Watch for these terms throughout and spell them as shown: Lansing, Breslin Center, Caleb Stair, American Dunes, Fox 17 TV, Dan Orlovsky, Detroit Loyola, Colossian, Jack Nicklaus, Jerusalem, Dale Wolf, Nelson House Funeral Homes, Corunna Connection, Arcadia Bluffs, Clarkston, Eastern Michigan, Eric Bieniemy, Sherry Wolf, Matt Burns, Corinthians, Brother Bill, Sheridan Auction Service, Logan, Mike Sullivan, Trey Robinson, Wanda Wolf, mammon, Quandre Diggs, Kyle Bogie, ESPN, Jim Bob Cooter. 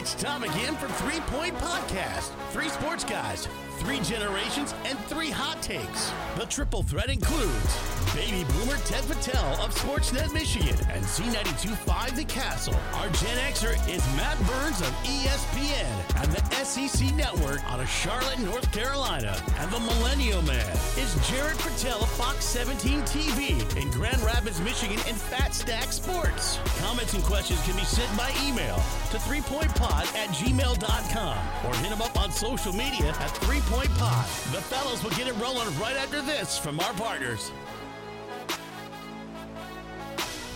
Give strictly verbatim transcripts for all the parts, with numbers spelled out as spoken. It's time again for Three Point Podcast. Three sports guys, three generations, and three hot takes. The triple threat includes baby boomer Ted Patel of Sportsnet Michigan and Z ninety-two point five The Castle. Our Gen Xer is Matt Burns of E S P N and the S E C network out of Charlotte, North Carolina. And the millennial man is Jared Patel of Fox seventeen T V in Grand Rapids, Michigan and Fat Stack Sports. Comments and questions can be sent by email to three point pod at gmail dot com or hit them up on social media at three point pod. The fellows will get it rolling right after this from our partners.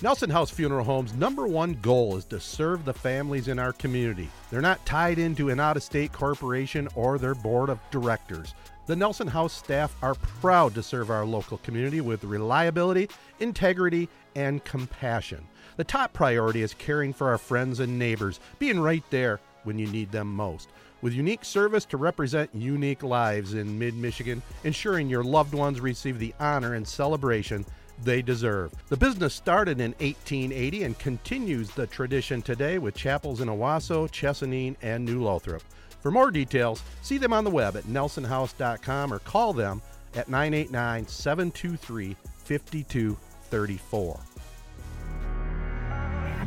Nelson House Funeral Homes' number one goal is to serve the families in our community. They're not tied into an out-of-state corporation or their board of directors. The Nelson House staff are proud to serve our local community with reliability, integrity, and compassion. The top priority is caring for our friends and neighbors, being right there when you need them most. With unique service to represent unique lives in mid-Michigan, ensuring your loved ones receive the honor and celebration they deserve. The business started in eighteen eighty and continues the tradition today with chapels in Owasso, Chesanning, and New Lothrop. For more details, see them on the web at nelson house dot com or call them at nine eight nine, seven two three, five two three four.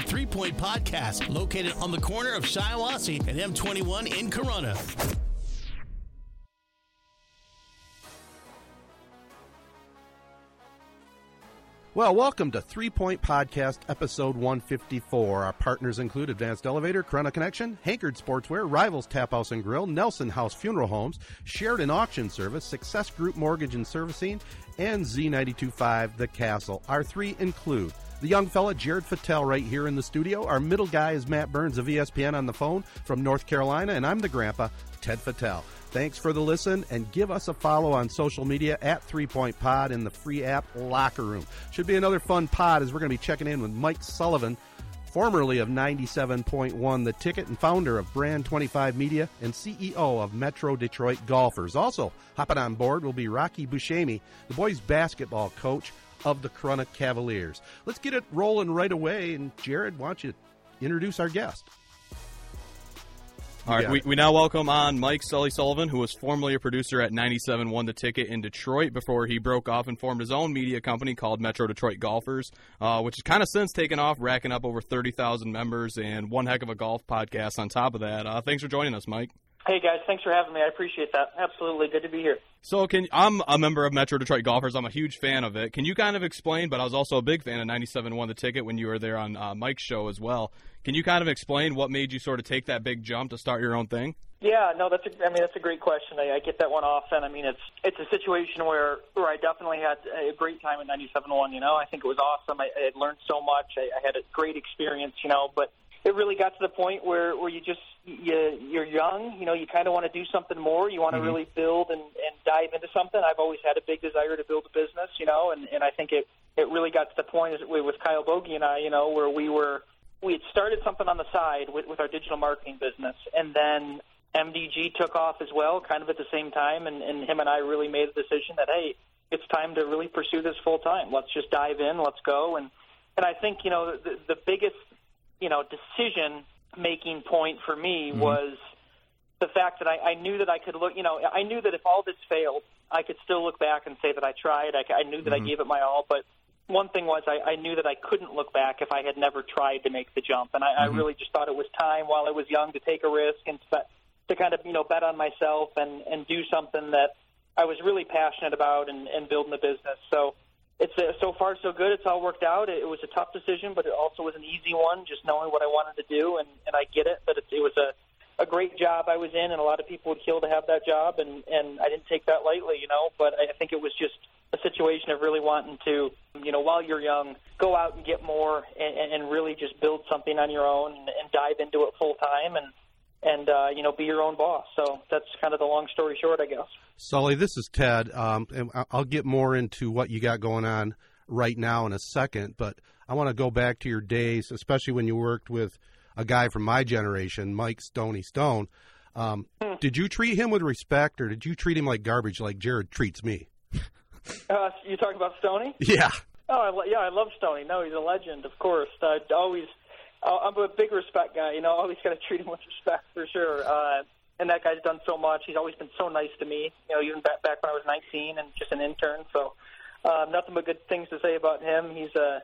Three Point Podcast, located on the corner of Shiawassee and M twenty-one in Corunna. Well, welcome to Three Point Podcast, episode one fifty-four. Our partners include Advanced Elevator, Corunna Connection, Hankerd Sportswear, Rivals Tap House and Grill, Nelson House Funeral Homes, Sheridan Auction Service, Success Group Mortgage and Servicing, and Z ninety-two point five The Castle. Our three include the young fella, Jared Patel, right here in the studio. Our middle guy is Matt Burns of E S P N on the phone from North Carolina, and I'm the grandpa, Ted Patel. Thanks for the listen, and give us a follow on social media at Three Point Pod in the free app Locker Room. Should be another fun pod as we're going to be checking in with Mike Sullivan, formerly of ninety-seven point one The Ticket and founder of Brand twenty-five Media and C E O of Metro Detroit Golfers. Also hopping on board will be Rocky Buscemi, the boys basketball coach of the Corunna Cavaliers. Let's get it rolling right away, and Jared, why don't you introduce our guest? All right, we, we now welcome on Mike Sully Sullivan, who was formerly a producer at ninety-seven point one The Ticket in Detroit before he broke off and formed his own media company called Metro Detroit Golfers, uh, which has kind of since taken off, racking up over thirty thousand members and one heck of a golf podcast on top of that. Uh, thanks for joining us, Mike. Hey, guys. Thanks for having me. I appreciate that. Absolutely. Good to be here. So can I'm a member of Metro Detroit Golfers. I'm a huge fan of it. Can you kind of explain, but I was also a big fan of ninety-seven point one The Ticket when you were there on uh, Mike's show as well. Can you kind of explain what made you sort of take that big jump to start your own thing? Yeah, no, that's a, I mean, that's a great question. I, I get that one often. I mean, it's it's a situation where, where I definitely had a great time at ninety-seven point one, you know. I think it was awesome. I, I had learned so much. I, I had a great experience, you know, but it really got to the point where, where you just, you, you're young, you know, you kind of want to do something more. You want to mm-hmm. really build and, and dive into something. I've always had a big desire to build a business, you know, and, and I think it, it really got to the point with Kyle Bogie and I, you know, where we were, we had started something on the side with, with our digital marketing business, and then M D G took off as well, kind of at the same time, and, and him and I really made a decision that, hey, it's time to really pursue this full time. Let's just dive in. Let's go. And, and I think, you know, the, the biggest, you know, decision-making point for me mm-hmm. was the fact that I, I knew that I could look, you know, I knew that if all this failed, I could still look back and say that I tried. I, I knew that mm-hmm. I gave it my all, but one thing was I, I knew that I couldn't look back if I had never tried to make the jump, and I, mm-hmm. I really just thought it was time while I was young to take a risk and to, to kind of, you know, bet on myself and, and do something that I was really passionate about and, and building the business. So it's uh, so far so good. It's all worked out. It, it was a tough decision, but it also was an easy one, just knowing what I wanted to do, and, and I get it. But it, it was a, a great job I was in, and a lot of people would kill to have that job, and, and I didn't take that lightly, you know. But I think it was just a situation of really wanting to, you know, while you're young, go out and get more and, and really just build something on your own and, and dive into it full time and, and uh, you know, be your own boss. So that's kind of the long story short, I guess. Sully, this is Ted, um, and I'll get more into what you got going on right now in a second, but I want to go back to your days, especially when you worked with a guy from my generation, Mike Stoney Stone. Um, hmm. Did you treat him with respect, or did you treat him like garbage like Jared treats me? uh, you talking about Stoney? Yeah. Oh, I, yeah, I love Stoney. No, he's a legend, of course. I always... I'm a big respect guy, you know, always got to treat him with respect for sure. Uh, and that guy's done so much. He's always been so nice to me, you know, even back, back when I was nineteen and just an intern. So uh, nothing but good things to say about him. He's a,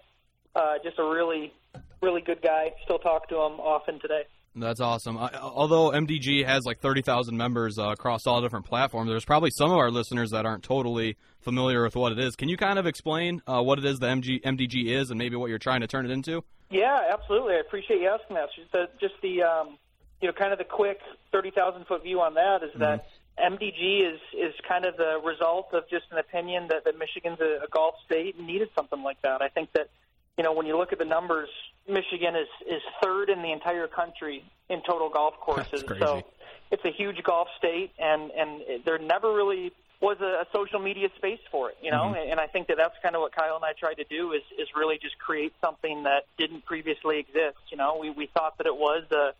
uh, just a really, really good guy. Still talk to him often today. That's awesome. Uh, although M D G has like thirty thousand members uh, across all different platforms, there's probably some of our listeners that aren't totally familiar with what it is. Can you kind of explain uh, what it is the M D G is and maybe what you're trying to turn it into? Yeah, absolutely. I appreciate you asking that. Just the, just the um, you know, kind of the quick thirty thousand foot view on that is mm-hmm. that M D G is, is kind of the result of just an opinion that, that Michigan's a, a golf state and needed something like that. I think that, you know, when you look at the numbers, Michigan is, is third in the entire country in total golf courses. So it's a huge golf state, and, and there never really was a, a social media space for it, you know, mm-hmm. and I think that that's kind of what Kyle and I tried to do is, is really just create something that didn't previously exist. You know, we, we thought that it was a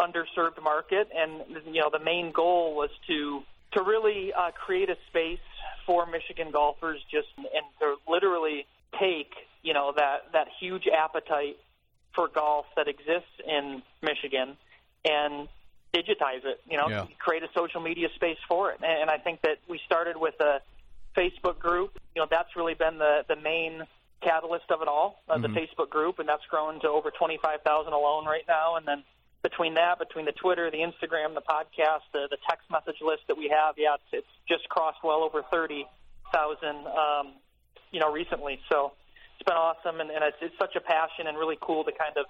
underserved market, and, you know, the main goal was to, to really uh, create a space for Michigan golfers just and to literally take, you know, that, that huge appetite for golf that exists in Michigan and digitize it, you know, yeah. create a social media space for it. And I think that we started with a Facebook group. You know, that's really been the, the main catalyst of it all, uh, mm-hmm. the Facebook group, and that's grown to over twenty-five thousand alone right now. And then between that, between the Twitter, the Instagram, the podcast, the, the text message list that we have, yeah, it's, it's just crossed well over thirty thousand, um, you know, recently. So it's been awesome, and, and it's, it's such a passion and really cool to kind of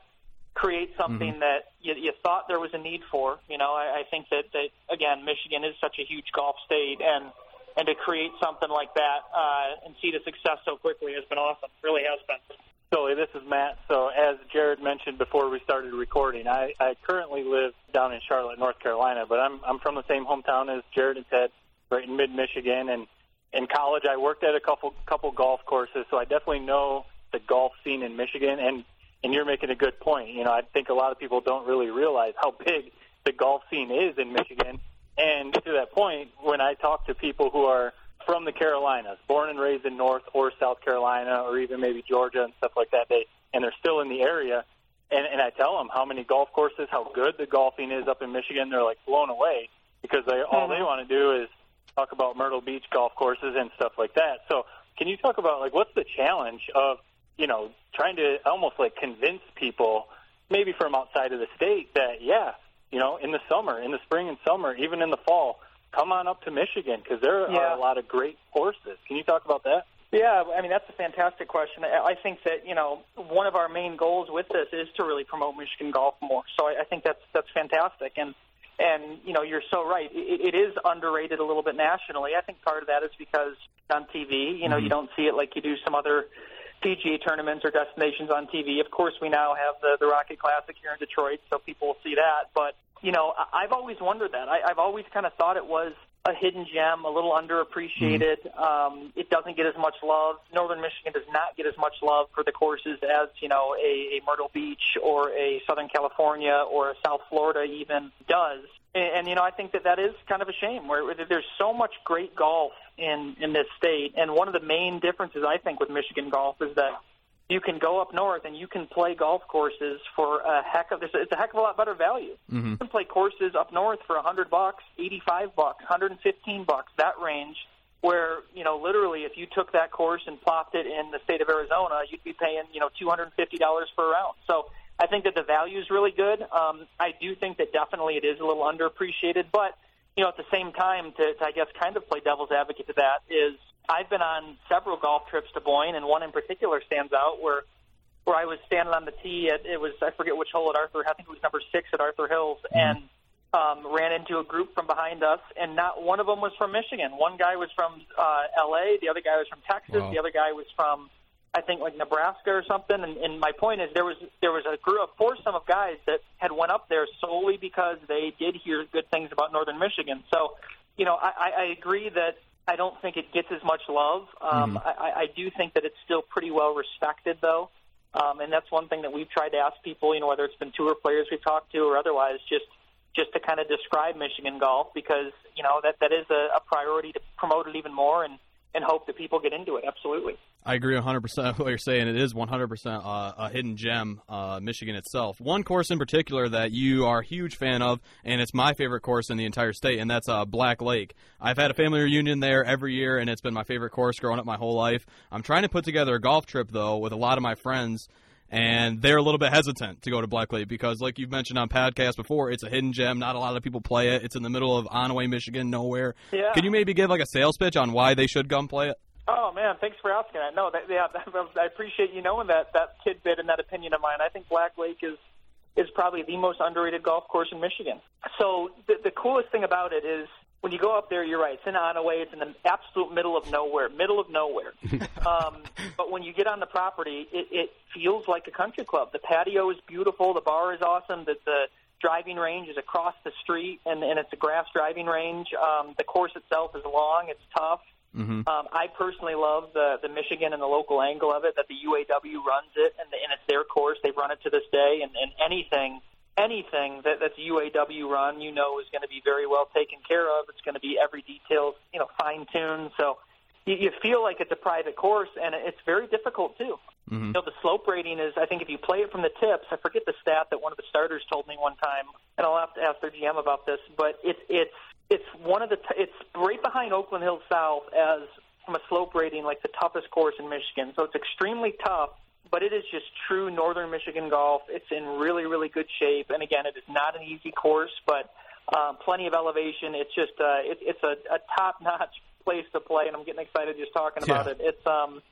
create something mm-hmm. that you, you thought there was a need for. You know, I, I think that, that, again, Michigan is such a huge golf state, and, and to create something like that uh, and see the success so quickly has been awesome. It really has been. So this is Matt. So as Jared mentioned before we started recording, I, I currently live down in Charlotte, North Carolina, but I'm I'm from the same hometown as Jared and Ted, right in mid-Michigan, and in college, I worked at a couple couple golf courses, so I definitely know the golf scene in Michigan. And, and you're making a good point. You know, I think a lot of people don't really realize how big the golf scene is in Michigan. And to that point, when I talk to people who are from the Carolinas, born and raised in North or South Carolina or even maybe Georgia and stuff like that, they and they're still in the area, and, and I tell them how many golf courses, how good the golfing is up in Michigan, they're, like, blown away because they, all they want to do is talk about Myrtle Beach golf courses and stuff like that. So can you talk about, like, what's the challenge of, you know, trying to almost, like, convince people, maybe from outside of the state, that, yeah, you know, in the summer, in the spring and summer, even in the fall, come on up to Michigan because there yeah. are a lot of great courses. Can you talk about that? Yeah, I mean, that's a fantastic question. I think that, you know, one of our main goals with this is to really promote Michigan golf more. So I think that's that's fantastic. And, And, you know, you're so right. It, it is underrated a little bit nationally. I think part of that is because on T V, you know, mm-hmm. you don't see it like you do some other P G A tournaments or destinations on T V. Of course, we now have the, the Rocket Classic here in Detroit, so people will see that. But, you know, I, I've always wondered that. I, I've always kind of thought it was a hidden gem, a little underappreciated. Mm-hmm. Um, it doesn't get as much love. Northern Michigan does not get as much love for the courses as, you know, a, a Myrtle Beach or a Southern California or a South Florida even does. And, and you know, I think that that is kind of a shame where, where there's so much great golf in, in this state. And one of the main differences, I think, with Michigan golf is that you can go up north and you can play golf courses for a heck of it's a heck of a lot better value. Mm-hmm. You can play courses up north for a hundred bucks, eighty-five bucks, hundred and fifteen bucks, that range. Where you know, literally, if you took that course and plopped it in the state of Arizona, you'd be paying you know two hundred and fifty dollars for a round. So I think that the value is really good. Um, I do think that definitely it is a little underappreciated, but you know, at the same time, to, to I guess kind of play devil's advocate to that, is I've been on several golf trips to Boyne, and one in particular stands out where where I was standing on the tee. At, it was, I forget which hole at Arthur, I think it was number six at Arthur Hills, mm-hmm. and um, ran into a group from behind us, and not one of them was from Michigan. One guy was from uh, L A, the other guy was from Texas, wow. the other guy was from, I think, like Nebraska or something. And, and my point is there was there was a group, a foursome of guys that had went up there solely because they did hear good things about northern Michigan. So, you know, I, I agree that I don't think it gets as much love. Um, mm-hmm. I, I do think that it's still pretty well respected, though. Um, and that's one thing that we've tried to ask people, you know, whether it's been tour players we've talked to or otherwise, just just to kind of describe Michigan golf, because, you know, that, that is a, a priority to promote it even more and, and hope that people get into it. Absolutely. I agree one hundred percent with what you're saying. It is one hundred percent uh, a hidden gem, uh, Michigan itself. One course in particular that you are a huge fan of, and it's my favorite course in the entire state, and that's uh, Black Lake. I've had a family reunion there every year, and it's been my favorite course growing up my whole life. I'm trying to put together a golf trip, though, with a lot of my friends, and they're a little bit hesitant to go to Black Lake because, like you've mentioned on podcast before, it's a hidden gem. Not a lot of people play it. It's in the middle of Onaway, Michigan, nowhere. Yeah. Can you maybe give like a sales pitch on why they should come play it? Oh, man, thanks for asking. I know that, yeah, I appreciate you knowing that, that tidbit and that opinion of mine. I think Black Lake is, is probably the most underrated golf course in Michigan. So the, the coolest thing about it is when you go up there, you're right, it's in Onaway, it's in the absolute middle of nowhere, middle of nowhere. um, but when you get on the property, it, it feels like a country club. The patio is beautiful, the bar is awesome, the, the driving range is across the street, and, and it's a grass driving range. Um, the course itself is long, it's tough. Mm-hmm. Um, I personally love the, the Michigan and the local angle of it, that the U A W runs it, and, the, and it's their course. They run it to this day, and, and anything anything that, that's U A W run, you know, is going to be very well taken care of. It's going to be every detail, you know, fine-tuned. So you, you feel like it's a private course, and it's very difficult, too. Mm-hmm. You know, the slope rating is, I think if you play it from the tips, I forget the stat that one of the starters told me one time, and I'll have to ask their G M about this, but it, it's it's one of the t- it's right behind Oakland Hills South as, from a slope rating, like the toughest course in Michigan. So it's extremely tough, but it is just true northern Michigan golf. It's in really, really good shape, and again, it is not an easy course, but uh, plenty of elevation. It's just uh, it, it's a, a top-notch place to play, and I'm getting excited just talking about yeah. it. It's um.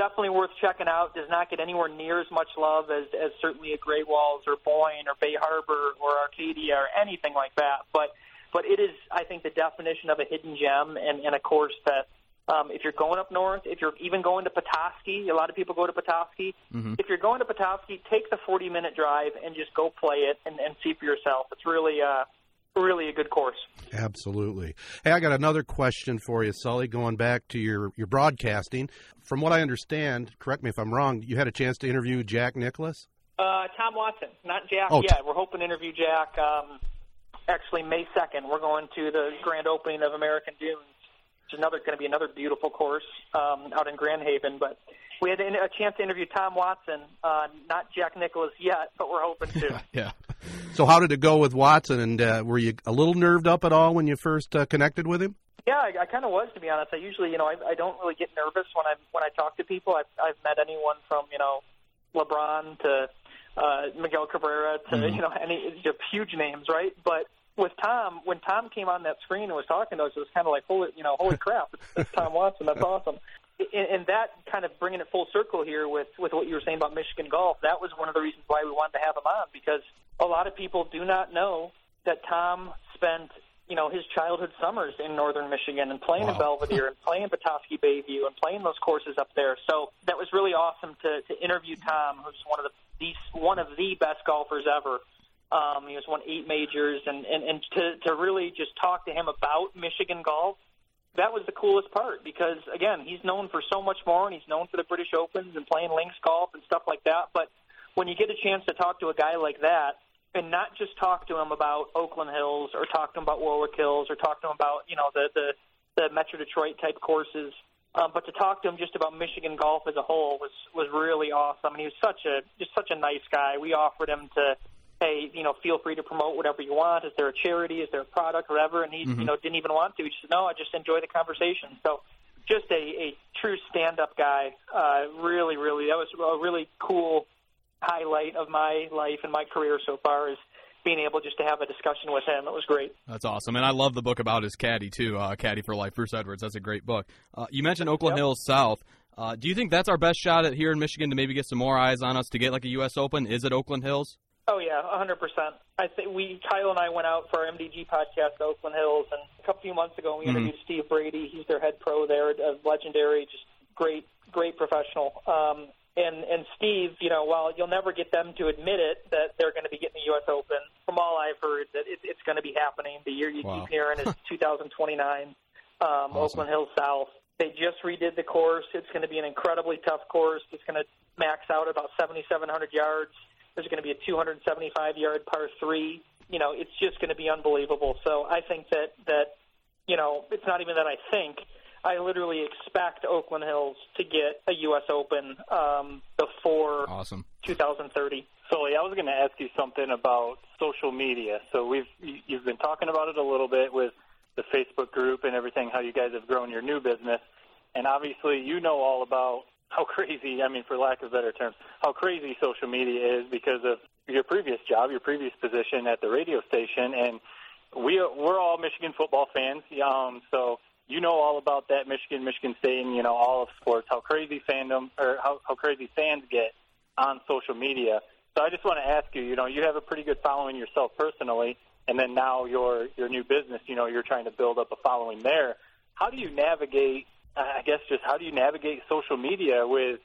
definitely worth checking out. Does not get anywhere near as much love as, as certainly a Gray Walls or Boyne or Bay Harbor or Arcadia or anything like that. But but it is, I think, the definition of a hidden gem, and, and a course that um, if you're going up north, if you're even going to Petoskey, a lot of people go to Petoskey. Mm-hmm. If you're going to Petoskey, take the forty-minute drive and just go play it and, and see for yourself. It's really uh, really a good course. Absolutely. Hey, I got another question for you, Sully, going back to your, your broadcasting. From what I understand, correct me if I'm wrong, you had a chance to interview Jack Nicklaus? Uh, Tom Watson, not Jack oh, yet. T- We're hoping to interview Jack um, actually May second. We're going to the grand opening of American Dunes. It's another going to be another beautiful course um, out in Grand Haven, but we had a chance to interview Tom Watson, uh, not Jack Nicklaus yet, but we're hoping to. yeah. So how did it go with Watson, and uh, were you a little nerved up at all when you first uh, connected with him? Yeah, I, I kind of was, to be honest. I usually, you know, I, I don't really get nervous when I when I talk to people. I've, I've met anyone from, you know, LeBron to uh, Miguel Cabrera to, mm-hmm. you know, any just huge names, right? But with Tom, when Tom came on that screen and was talking to us, it was kind of like, holy, you know, holy crap, it's, it's Tom Watson, that's awesome. And that kind of bringing it full circle here with, with what you were saying about Michigan golf, that was one of the reasons why we wanted to have him on, because a lot of people do not know that Tom spent, you know, his childhood summers in northern Michigan and playing wow. in Belvedere and playing Petoskey Bayview and playing those courses up there. So that was really awesome to, to interview Tom, who's one of the, the one of the best golfers ever. Um, he was won eight majors, and, and, and to, to really just talk to him about Michigan golf, that was the coolest part because, again, he's known for so much more, and he's known for the British Opens and playing links golf and stuff like that. But when you get a chance to talk to a guy like that and not just talk to him about Oakland Hills or talk to him about Warwick Hills or talk to him about, you know, the, the, the Metro Detroit-type courses, um, but to talk to him just about Michigan golf as a whole was, was really awesome. And he was such a just such a nice guy. We offered him to, hey, you know, feel free to promote whatever you want. Is there a charity? Is there a product? Whatever. And he, mm-hmm. you know, didn't even want to. He just said, no, I just enjoy the conversation. So just a, a true stand-up guy. Uh, really, really, that was a really cool highlight of my life and my career so far is being able just to have a discussion with him. It was great. That's awesome. And I love the book about his caddy, too, uh, Caddy for Life, Bruce Edwards. That's a great book. Uh, you mentioned Oakland yep. Hills South. Uh, do you think that's our best shot at here in Michigan to maybe get some more eyes on us to get like a U S Open? Is it Oakland Hills? Oh, yeah, one hundred percent. I think we, Kyle and I went out for our M D G podcast, Oakland Hills, and a couple few months ago we interviewed mm-hmm. Steve Brady. He's their head pro there, a legendary, just great, great professional. Um, and, and Steve, you know, while you'll never get them to admit it that they're going to be getting the U S Open, from all I've heard that it, it's going to be happening. The year you wow. keep hearing is two thousand twenty-nine, um, awesome. Oakland Hills South. They just redid the course. It's going to be an incredibly tough course. It's going to max out about seventy-seven hundred yards. There's going to be a two hundred seventy-five yard par three. You know, it's just going to be unbelievable. So I think that, that, you know, it's not even that I think. I literally expect Oakland Hills to get a U S Open um, before awesome. two thousand thirty. Sully, I was going to ask you something about social media. So we've you've been talking about it a little bit with the Facebook group and everything, how you guys have grown your new business. And obviously you know all about how crazy, I mean, for lack of better terms, how crazy social media is because of your previous job, your previous position at the radio station. And we, we're all Michigan football fans, um, so you know all about that Michigan, Michigan State, and, you know, all of sports, how crazy fandom or how, how crazy fans get on social media. So I just want to ask you, you know, you have a pretty good following yourself personally, and then now your your new business, you know, you're trying to build up a following there. How do you navigate I guess just how do you navigate social media with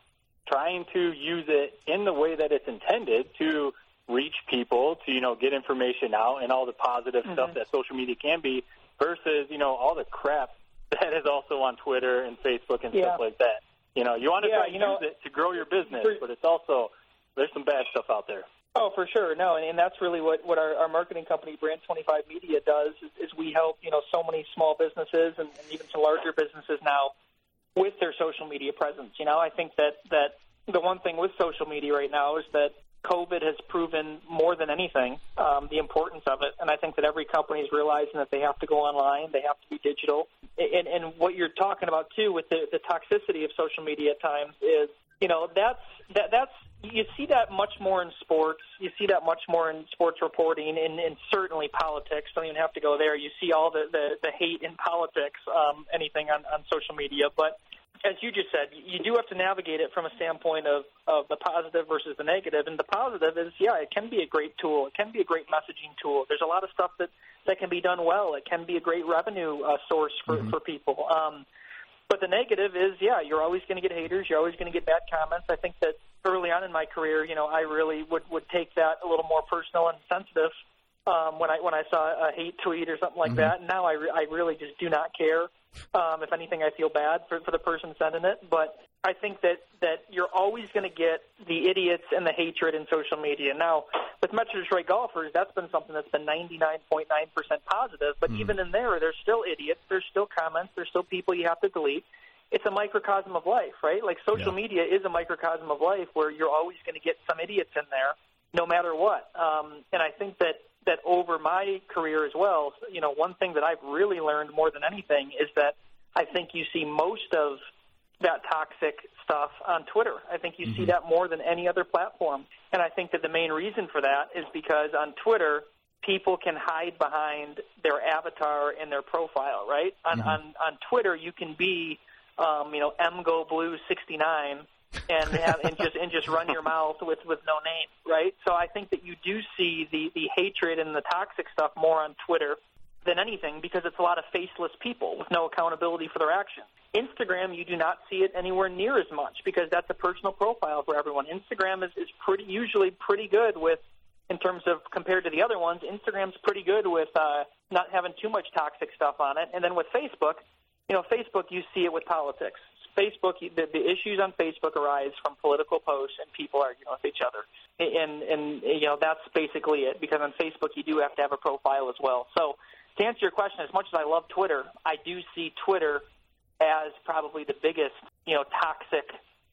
trying to use it in the way that it's intended to reach people, to, you know, get information out and all the positive mm-hmm. stuff that social media can be versus, you know, all the crap that is also on Twitter and Facebook and yeah. stuff like that. You know, you want to yeah, try to you know, use it to grow your business, for, but it's also there's some bad stuff out there. Oh, for sure. No, and, and that's really what, what our, our marketing company, Brand twenty-five Media, does is, is we help, you know, so many small businesses and, and even some larger businesses now with their social media presence. You know, I think that, that the one thing with social media right now is that COVID has proven more than anything um, the importance of it. And I think that every company is realizing that they have to go online, they have to be digital. And, and what you're talking about, too, with the, the toxicity of social media at times is, you know, that's that, that's you see that much more in sports. You see that much more in sports reporting and, and certainly politics. Don't even have to go there. You see all the, the, the hate in politics, um, anything on, on social media. But as you just said, you do have to navigate it from a standpoint of, of the positive versus the negative. And the positive is, yeah, it can be a great tool. It can be a great messaging tool. There's a lot of stuff that, that can be done well. It can be a great revenue uh, source for, mm-hmm. for people. Um But the negative is, yeah, you're always going to get haters. You're always going to get bad comments. I think that early on in my career, you know, I really would, would take that a little more personal and sensitive um, when I when I saw a hate tweet or something like mm-hmm. that. And now I, re- I really just do not care. Um, if anything, I feel bad for, for the person sending it. But I think that, that you're always going to get the idiots and the hatred in social media. Now, with Metro Detroit Golfers, that's been something that's been ninety-nine point nine percent positive. But mm. even in there, there's still idiots. There's still comments. There's still people you have to delete. It's a microcosm of life, right? Like social yeah. media is a microcosm of life where you're always going to get some idiots in there no matter what. Um, and I think that, that over my career as well, you know, one thing that I've really learned more than anything is that I think you see most of that toxic stuff on Twitter. I think you mm-hmm. see that more than any other platform. And I think that the main reason for that is because on Twitter, people can hide behind their avatar and their profile, right? On mm-hmm. on, on Twitter, you can be, um, you know, M Go Blue sixty-nine and have, and just and just run your mouth with, with no name, right? So I think that you do see the, the hatred and the toxic stuff more on Twitter than anything because it's a lot of faceless people with no accountability for their actions. Instagram, you do not see it anywhere near as much because that's a personal profile for everyone. Instagram is, is pretty usually pretty good with, in terms of compared to the other ones, Instagram's pretty good with uh, not having too much toxic stuff on it. And then with Facebook, you know, Facebook, you see it with politics. Facebook, the, the issues on Facebook arise from political posts and people arguing with each other. And, and, you know, that's basically it because on Facebook you do have to have a profile as well. So to answer your question, as much as I love Twitter, I do see Twitter as probably the biggest, you know, toxic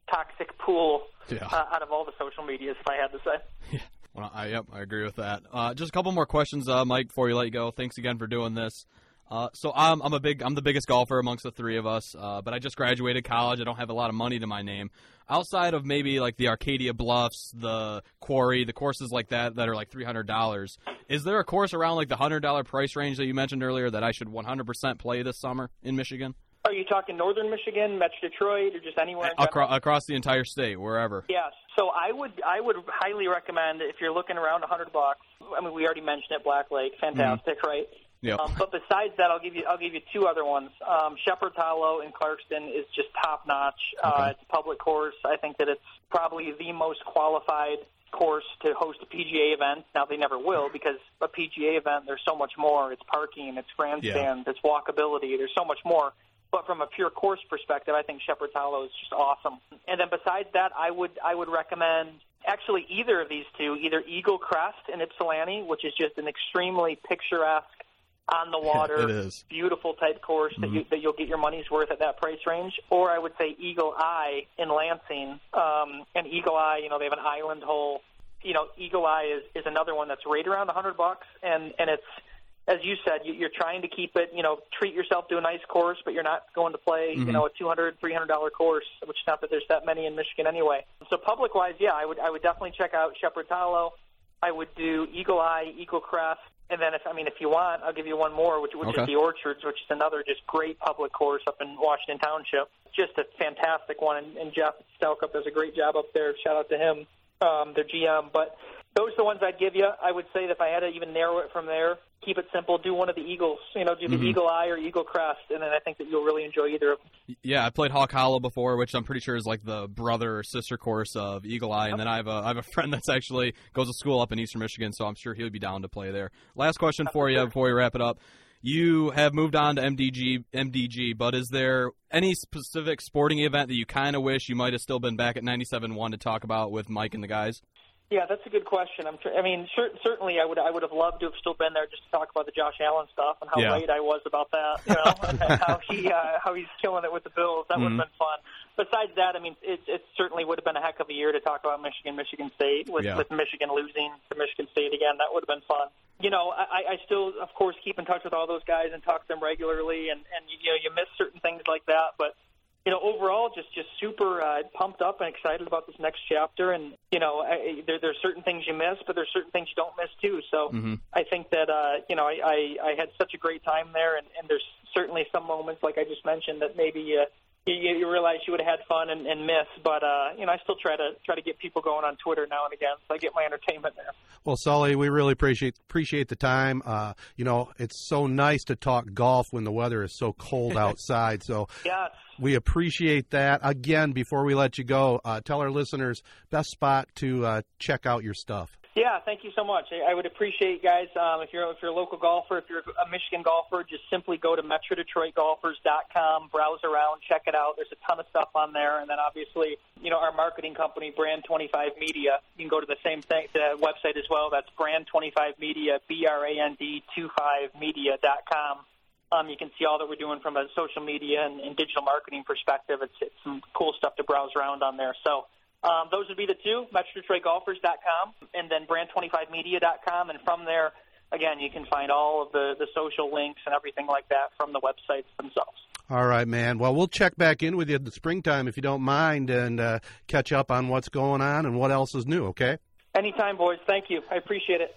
toxic pool yeah. uh, out of all the social medias, if I had to say. Yeah. Well, I, yep, I agree with that. Uh, just a couple more questions, uh, Mike, before we let you go. Thanks again for doing this. Uh, so I'm I'm a big I'm the biggest golfer amongst the three of us, uh, but I just graduated college. I don't have a lot of money to my name. Outside of maybe like the Arcadia Bluffs, the Quarry, the courses like that that are like three hundred dollars, is there a course around like the one hundred dollars price range that you mentioned earlier that I should one hundred percent play this summer in Michigan? Are you talking northern Michigan, Metro Detroit, or just anywhere in general? Across, across the entire state, wherever? Yes. So I would I would highly recommend if you're looking around one hundred bucks. I mean, we already mentioned it, Black Lake, fantastic, mm-hmm. right? Yep. Um, but besides that, I'll give you I'll give you two other ones. Um, Shepherd's Hollow in Clarkston is just top notch. Okay. Uh, it's a public course. I think that it's probably the most qualified course to host a P G A event. Now they never will because a P G A event, there's so much more. It's parking, it's grandstands, yeah. it's walkability. There's so much more. But from a pure course perspective, I think Shepherd's Hollow is just awesome. And then besides that, I would I would recommend actually either of these two, either Eagle Crest in Ypsilanti, which is just an extremely picturesque, on the water, beautiful type course that, mm-hmm. you, that you'll get your money's worth at that price range. Or I would say Eagle Eye in Lansing. Um, and Eagle Eye, you know, they have an island hole. You know, Eagle Eye is, is another one that's right around one hundred bucks, and and it's, as you said, you, you're trying to keep it, you know, treat yourself to a nice course, but you're not going to play, mm-hmm. you know, a two hundred, three hundred dollar course, which not that there's that many in Michigan anyway. So public-wise, yeah, I would I would definitely check out Shepherd's Hollow. I would do Eagle Eye, Eagle Crest. And then, if I mean, if you want, I'll give you one more, which, which okay. is the Orchards, which is another just great public course up in Washington Township. Just a fantastic one, and, and Jeff Stelkup does a great job up there. Shout out to him, um, their G M. But those are the ones I'd give you. I would say that if I had to even narrow it from there, keep it simple. Do one of the Eagles, you know, do the mm-hmm. Eagle Eye or Eagle Crest, and then I think that you'll really enjoy either of them. Yeah, I played Hawk Hollow before, which I'm pretty sure is like the brother or sister course of Eagle Eye, and then I have a I have a friend that's actually goes to school up in Eastern Michigan, so I'm sure he'll be down to play there. Last question for you before we wrap it up. You have moved on to M D G, M D G, but is there any specific sporting event that you kind of wish you might have still been back at ninety-seven point one to talk about with Mike and the guys? Yeah, that's a good question. I'm tr- I mean, cer- certainly, I would I would have loved to have still been there just to talk about the Josh Allen stuff and how yeah. right I was about that. You know, and, and how he uh, how he's killing it with the Bills. That mm-hmm. would have been fun. Besides that, I mean, it, it certainly would have been a heck of a year to talk about Michigan, Michigan State with, yeah. with Michigan losing to Michigan State again. That would have been fun. You know, I, I still, of course, keep in touch with all those guys and talk to them regularly, and, and you know, you miss certain things like that, but. You know, overall, just, just super uh, pumped up and excited about this next chapter. And, you know, I, there, there are certain things you miss, but there's certain things you don't miss, too. So mm-hmm. I think that, uh, you know, I, I, I had such a great time there. And, and there's certainly some moments, like I just mentioned, that maybe uh, you, you realize you would have had fun and, and miss. But, uh, you know, I still try to try to get people going on Twitter now and again. So I get my entertainment there. Well, Sully, we really appreciate appreciate the time. Uh, you know, it's so nice to talk golf when the weather is so cold outside. So yeah. We appreciate that. Again, before we let you go, uh, tell our listeners best spot to uh, check out your stuff. Yeah, thank you so much. I, I would appreciate, guys, um, if you're if you're a local golfer, if you're a Michigan golfer, just simply go to metro detroit golfers dot com, browse around, check it out. There's a ton of stuff on there. And then, obviously, you know, our marketing company, Brand twenty-five Media, you can go to the same thing, the website as well. That's Brand twenty-five Media, B R A N D twenty-five media dot com. Um, you can see all that we're doing from a social media and, and digital marketing perspective. It's, it's some cool stuff to browse around on there. So um, those would be the two, metro detroit golfers dot com and then brand twenty-five media dot com. And from there, again, you can find all of the, the social links and everything like that from the websites themselves. All right, man. Well, we'll check back in with you in the springtime, if you don't mind, and uh, catch up on what's going on and what else is new, okay? Anytime, boys. Thank you. I appreciate it.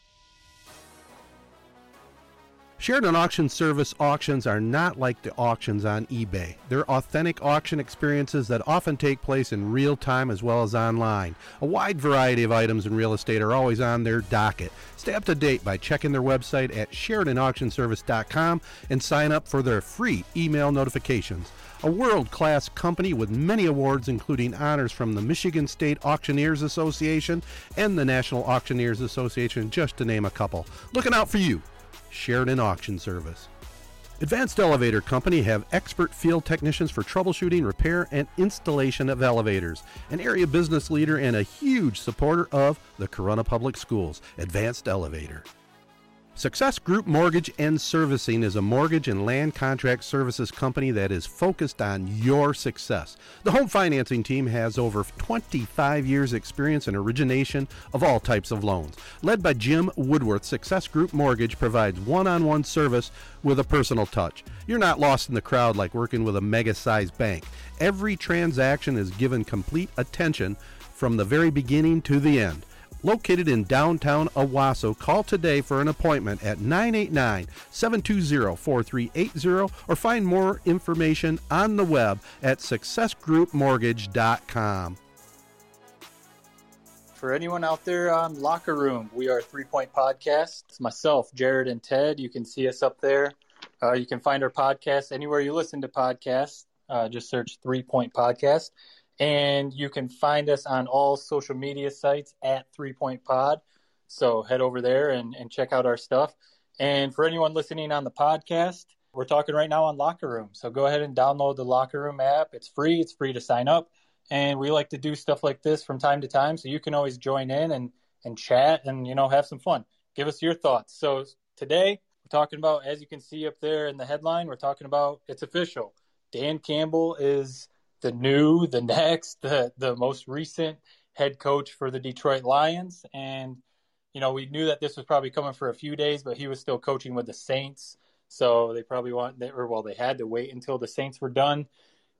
Sheridan Auction Service auctions are not like the auctions on eBay. They're authentic auction experiences that often take place in real time as well as online. A wide variety of items in real estate are always on their docket. Stay up to date by checking their website at Sheridan Auction Service dot com and sign up for their free email notifications. A world-class company with many awards, including honors from the Michigan State Auctioneers Association and the National Auctioneers Association, just to name a couple. Looking out for you. Sheridan Auction Service. Advanced Elevator Company have expert field technicians for troubleshooting, repair, and installation of elevators. An area business leader and a huge supporter of the Corunna Public Schools. Advanced Elevator. Success Group Mortgage and Servicing is a mortgage and land contract services company that is focused on your success. The home financing team has over twenty-five years experience in origination of all types of loans. Led by Jim Woodworth, Success Group Mortgage provides one-on-one service with a personal touch. You're not lost in the crowd like working with a mega-sized bank. Every transaction is given complete attention from the very beginning to the end. Located in downtown Owasso, call today for an appointment at nine eight nine, seven two zero, four three eight zero or find more information on the web at success group mortgage dot com. For anyone out there on Locker Room, we are a three-point podcast. It's myself, Jared, and Ted. You can see us up there. Uh, you can find our podcast anywhere you listen to podcasts. Uh, just search three-point podcast. And you can find us on all social media sites at Three Point Pod. So head over there and, and check out our stuff. And for anyone listening on the podcast, we're talking right now on Locker Room. So go ahead and download the Locker Room app. It's free. It's free to sign up. And we like to do stuff like this from time to time. So you can always join in and, and chat and, you know, have some fun. Give us your thoughts. So today we're talking about, as you can see up there in the headline, we're talking about, it's official. Dan Campbell is the new, the next, the, the most recent head coach for the Detroit Lions. And, you know, we knew that this was probably coming for a few days, but he was still coaching with the Saints. So they probably want, or well, they had to wait until the Saints were done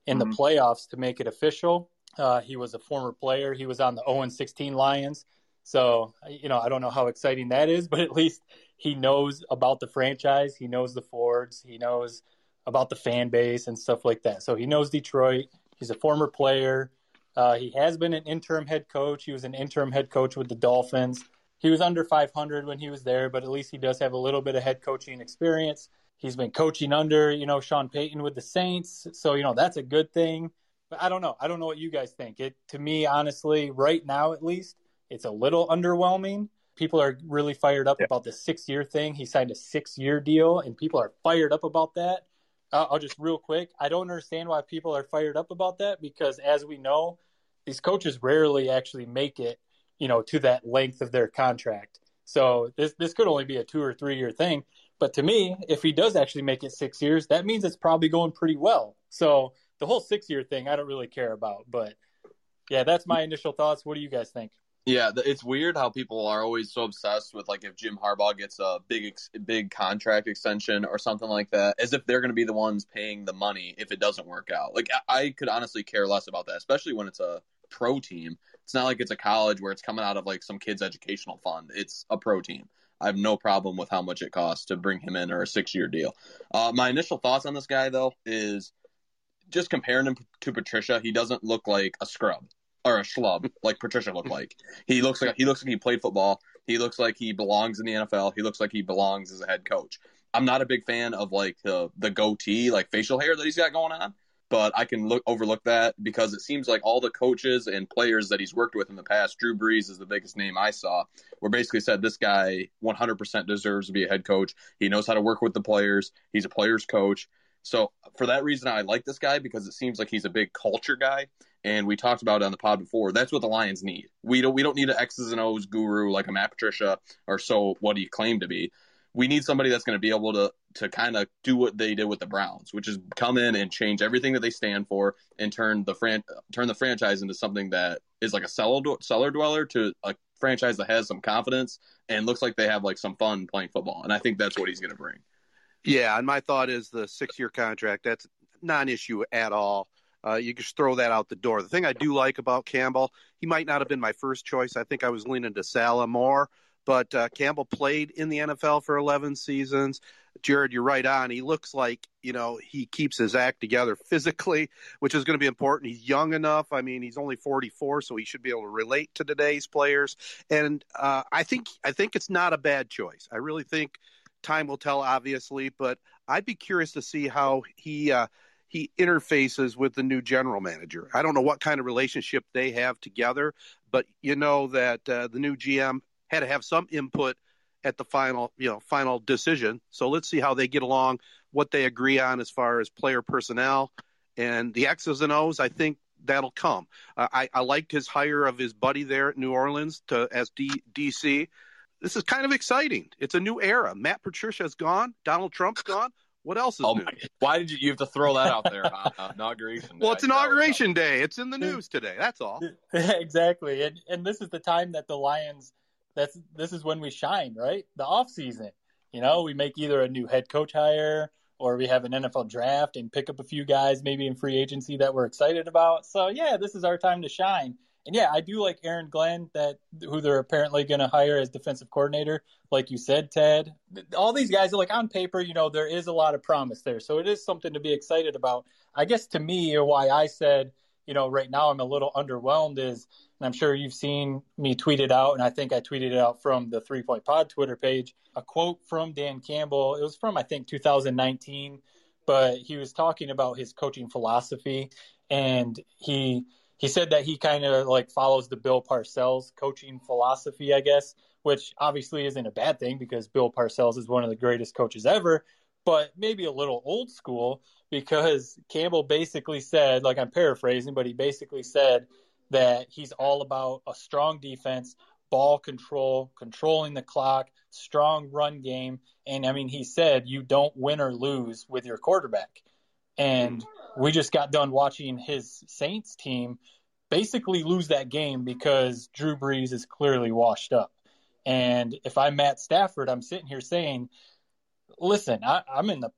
in mm-hmm. the playoffs to make it official. Uh, he was a former player. He was on the oh and sixteen Lions. So, you know, I don't know how exciting that is, but at least he knows about the franchise. He knows the Fords. He knows about the fan base and stuff like that. So he knows Detroit. He's a former player. Uh, he has been an interim head coach. He was an interim head coach with the Dolphins. He was under five hundred when he was there, but at least he does have a little bit of head coaching experience. He's been coaching under, you know, Sean Payton with the Saints. So, you know, that's a good thing. But I don't know. I don't know what you guys think. It, to me, honestly, right now at least, it's a little underwhelming. People are really fired up yeah. about the six-year thing. He signed a six-year deal, and people are fired up about that. Uh, I'll just real quick. I don't understand why people are fired up about that because, as we know, these coaches rarely actually make it, you know, to that length of their contract. So this this could only be a two or three year thing. But to me, if he does actually make it six years, that means it's probably going pretty well. So the whole six year thing, I don't really care about. But yeah, that's my initial thoughts. What do you guys think? Yeah, it's weird how people are always so obsessed with, like, if Jim Harbaugh gets a big big contract extension or something like that, as if they're going to be the ones paying the money if it doesn't work out. Like, I could honestly care less about that, especially when it's a pro team. It's not like it's a college where it's coming out of, like, some kid's educational fund. It's a pro team. I have no problem with how much it costs to bring him in or a six-year deal. Uh, my initial thoughts on this guy, though, is just comparing him to Patricia, he doesn't look like a scrub. Or a schlub, like Patricia looked like. He looks like he looks like he played football. He looks like he belongs in the N F L. He looks like he belongs as a head coach. I'm not a big fan of like the the goatee, like facial hair that he's got going on, but I can look overlook that because it seems like all the coaches and players that he's worked with in the past, Drew Brees is the biggest name I saw, where basically said this guy one hundred percent deserves to be a head coach. He knows how to work with the players. He's a player's coach. So for that reason, I like this guy because it seems like he's a big culture guy. And we talked about it on the pod before. That's what the Lions need. We don't we don't need an X's and O's guru like a Matt Patricia or so what he claimed to be. We need somebody that's going to be able to to kind of do what they did with the Browns, which is come in and change everything that they stand for and turn the fran- turn the franchise into something that is like a cellar, d- cellar dweller to a franchise that has some confidence and looks like they have like some fun playing football. And I think that's what he's going to bring. Yeah, and my thought is the six-year contract, that's non-issue at all. Uh, you just throw that out the door. The thing I do like about Campbell, he might not have been my first choice. I think I was leaning to Salah more, but uh, Campbell played in the N F L for eleven seasons. Jared, you're right on. He looks like, you know, he keeps his act together physically, which is going to be important. He's young enough. I mean, he's only forty-four, so he should be able to relate to today's players. And uh, I think I think it's not a bad choice. I really think time will tell, obviously, but I'd be curious to see how he uh, he interfaces with the new general manager. I don't know what kind of relationship they have together, but you know that uh, the new G M had to have some input at the final, you know, final decision. So let's see how they get along, what they agree on as far as player personnel and the X's and O's. I think that'll come. Uh, I, I liked his hire of his buddy there at New Orleans to as D, DC. this is kind of exciting. It's a new era. Matt Patricia's gone. Donald Trump's gone. What else is oh new? My, why did you, you have to throw that out there? Uh, inauguration. Well, it's inauguration day. It's in the news today. That's all. Exactly. And and this is the time that the Lions, that's this is when we shine, right? The off season. You know, we make either a new head coach hire or we have an N F L draft and pick up a few guys maybe in free agency that we're excited about. So yeah, this is our time to shine. And yeah, I do like Aaron Glenn, that who they're apparently going to hire as defensive coordinator, like you said, Ted. All these guys are like on paper, you know, there is a lot of promise there. So it is something to be excited about. I guess to me, why I said, you know, right now I'm a little underwhelmed is, and I'm sure you've seen me tweet it out, and I think I tweeted it out from the Three Point Pod Twitter page, a quote from Dan Campbell. It was from, I think, two thousand nineteen, but he was talking about his coaching philosophy, and he – He said that he kind of like follows the Bill Parcells coaching philosophy, I guess, which obviously isn't a bad thing because Bill Parcells is one of the greatest coaches ever, but maybe a little old school because Campbell basically said, like I'm paraphrasing, but he basically said that he's all about a strong defense, ball control, controlling the clock, strong run game. And I mean, he said, you don't win or lose with your quarterback. And we just got done watching his Saints team basically lose that game because Drew Brees is clearly washed up. And if I'm Matt Stafford, I'm sitting here saying, listen, I, I'm in the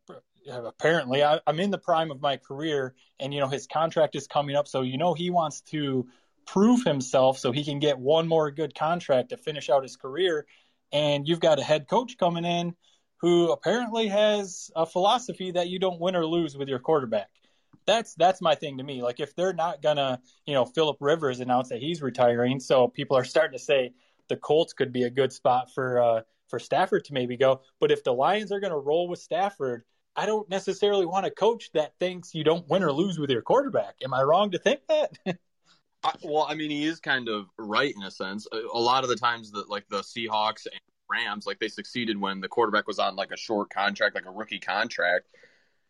apparently I, I'm in the prime of my career, and, you know, his contract is coming up. So, you know, he wants to prove himself so he can get one more good contract to finish out his career. And you've got a head coach coming in who apparently has a philosophy that you don't win or lose with your quarterback. That's that's my thing to me. Like, if they're not going to, you know, Phillip Rivers announced that he's retiring, so people are starting to say the Colts could be a good spot for uh, for Stafford to maybe go. But if the Lions are going to roll with Stafford, I don't necessarily want a coach that thinks you don't win or lose with your quarterback. Am I wrong to think that? I, well, I mean, he is kind of right in a sense. A lot of the times that, like, the Seahawks and Rams, like, they succeeded when the quarterback was on like a short contract, like a rookie contract.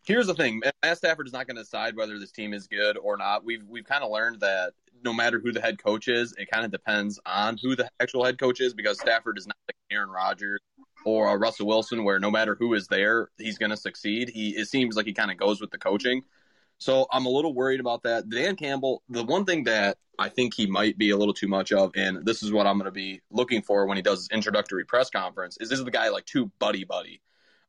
Here's the thing: Matt Stafford is not going to decide whether this team is good or not. We've we've kind of learned that no matter who the head coach is, it kind of depends on who the actual head coach is, because Stafford is not like Aaron Rodgers or a Russell Wilson, where no matter who is there, he's going to succeed. He it seems like he kind of goes with the coaching. So I'm a little worried about that. Dan Campbell, the one thing that I think he might be a little too much of, and this is what I'm going to be looking for when he does his introductory press conference, is this is the guy like too buddy-buddy.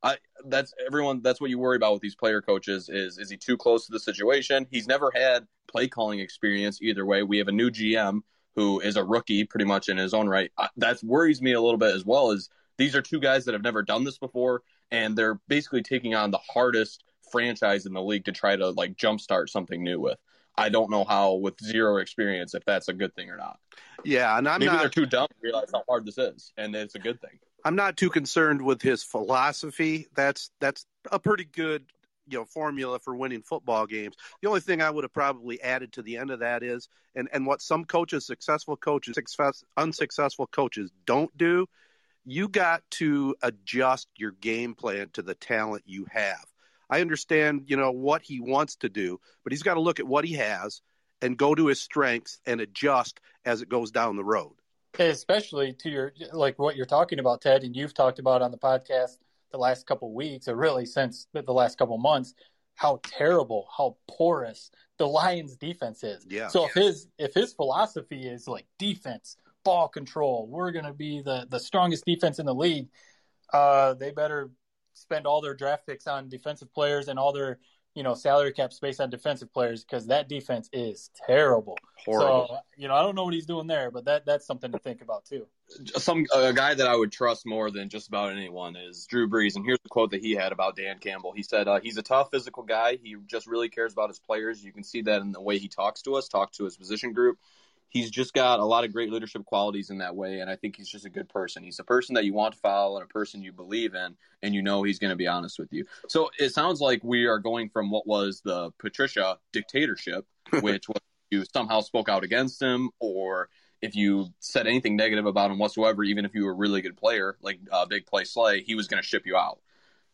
I, that's everyone. That's what you worry about with these player coaches is, is he too close to the situation? He's never had play-calling experience either way. We have a new G M who is a rookie pretty much in his own right. That worries me a little bit as well, is these are two guys that have never done this before, and they're basically taking on the hardest franchise in the league to try to like jumpstart something new with. I don't know how with zero experience if that's a good thing or not. Yeah, and I'm maybe not, they're too dumb to realize how hard this is, and it's a good thing. I'm not too concerned with his philosophy. That's that's a pretty good, you know, formula for winning football games. The only thing I would have probably added to the end of that is, and and what some coaches, successful coaches, success, unsuccessful coaches don't do, you got to adjust your game plan to the talent you have. I understand, you know, what he wants to do, but he's got to look at what he has and go to his strengths and adjust as it goes down the road. Especially to your, like what you're talking about, Ted, and you've talked about on the podcast the last couple of weeks, or really since the last couple of months, how terrible, how porous the Lions' defense is. Yeah. So if his if his philosophy is like defense, ball control, we're going to be the the strongest defense in the league, uh, they better spend all their draft picks on defensive players and all their, you know, salary cap space on defensive players, because that defense is terrible. Horrible. So, you know, I don't know what he's doing there, but that that's something to think about too. Some a guy that I would trust more than just about anyone is Drew Brees, and here's the quote that he had about Dan Campbell. He said, uh, he's a tough physical guy. He just really cares about his players. You can see that in the way he talks to us, talk to his position group. He's just got a lot of great leadership qualities in that way, and I think he's just a good person. He's a person that you want to follow and a person you believe in, and you know he's going to be honest with you. So it sounds like we are going from what was the Patricia dictatorship, which was you somehow spoke out against him, or if you said anything negative about him whatsoever, even if you were a really good player, like uh, Big Play Slay, he was going to ship you out.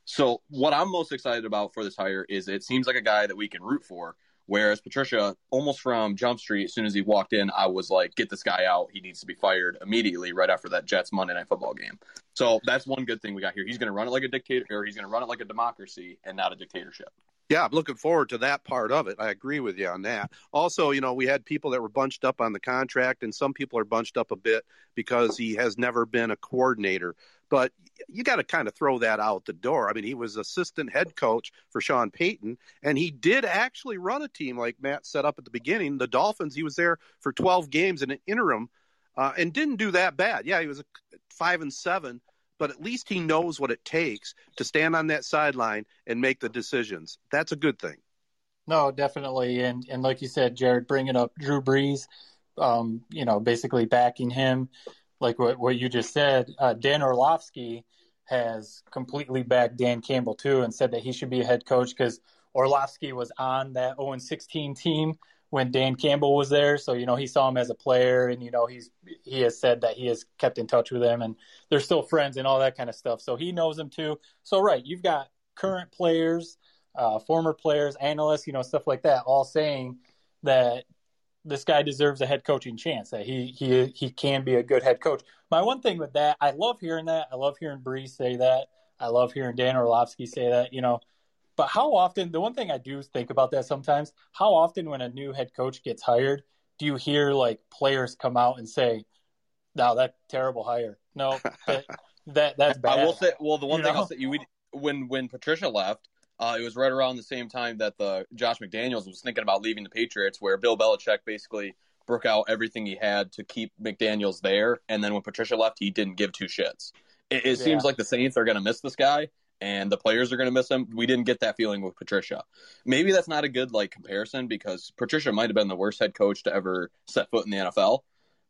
So what I'm most excited about for this hire is it seems like a guy that we can root for. Whereas Patricia, almost from Jump Street, as soon as he walked in, I was like, get this guy out. He needs to be fired immediately right after that Jets Monday Night Football game. So that's one good thing we got here. He's going to run it like a dictator, or he's going to run it like a democracy and not a dictatorship. Yeah, I'm looking forward to that part of it. I agree with you on that. Also, you know, we had people that were bunched up on the contract, and some people are bunched up a bit because he has never been a coordinator. But you got to kind of throw that out the door. I mean, he was assistant head coach for Sean Payton, and he did actually run a team like Matt set up at the beginning. The Dolphins, he was there for twelve games in an interim uh, and didn't do that bad. Yeah, he was a five and seven. But at least he knows what it takes to stand on that sideline and make the decisions. That's a good thing. No, definitely. And and like you said, Jared, bringing up Drew Brees, um, you know, basically backing him, like what, what you just said, uh, Dan Orlovsky has completely backed Dan Campbell, too, and said that he should be a head coach because Orlovsky was on that oh and sixteen team when Dan Campbell was there. So, you know, he saw him as a player, and, you know, he's he has said that he has kept in touch with him, and they're still friends and all that kind of stuff. So he knows him too. So, right, you've got current players, uh, former players, analysts, you know, stuff like that, all saying that this guy deserves a head coaching chance, that he he he can be a good head coach. My one thing with that, I love hearing that. I love hearing Bree say that. I love hearing Dan Orlovsky say that, you know. But how often, the one thing I do think about that sometimes, how often when a new head coach gets hired, do you hear like players come out and say, no, that terrible hire. No, that, that that's bad. I will say, well, the one you thing know? I'll say, you, when, when Patricia left, uh, it was right around the same time that the Josh McDaniels was thinking about leaving the Patriots, where Bill Belichick basically broke out everything he had to keep McDaniels there. And then when Patricia left, he didn't give two shits. It, it yeah. seems like the Saints are going to miss this guy, and the players are going to miss him. We didn't get that feeling with Patricia. Maybe that's not a good like comparison, because Patricia might have been the worst head coach to ever set foot in the N F L.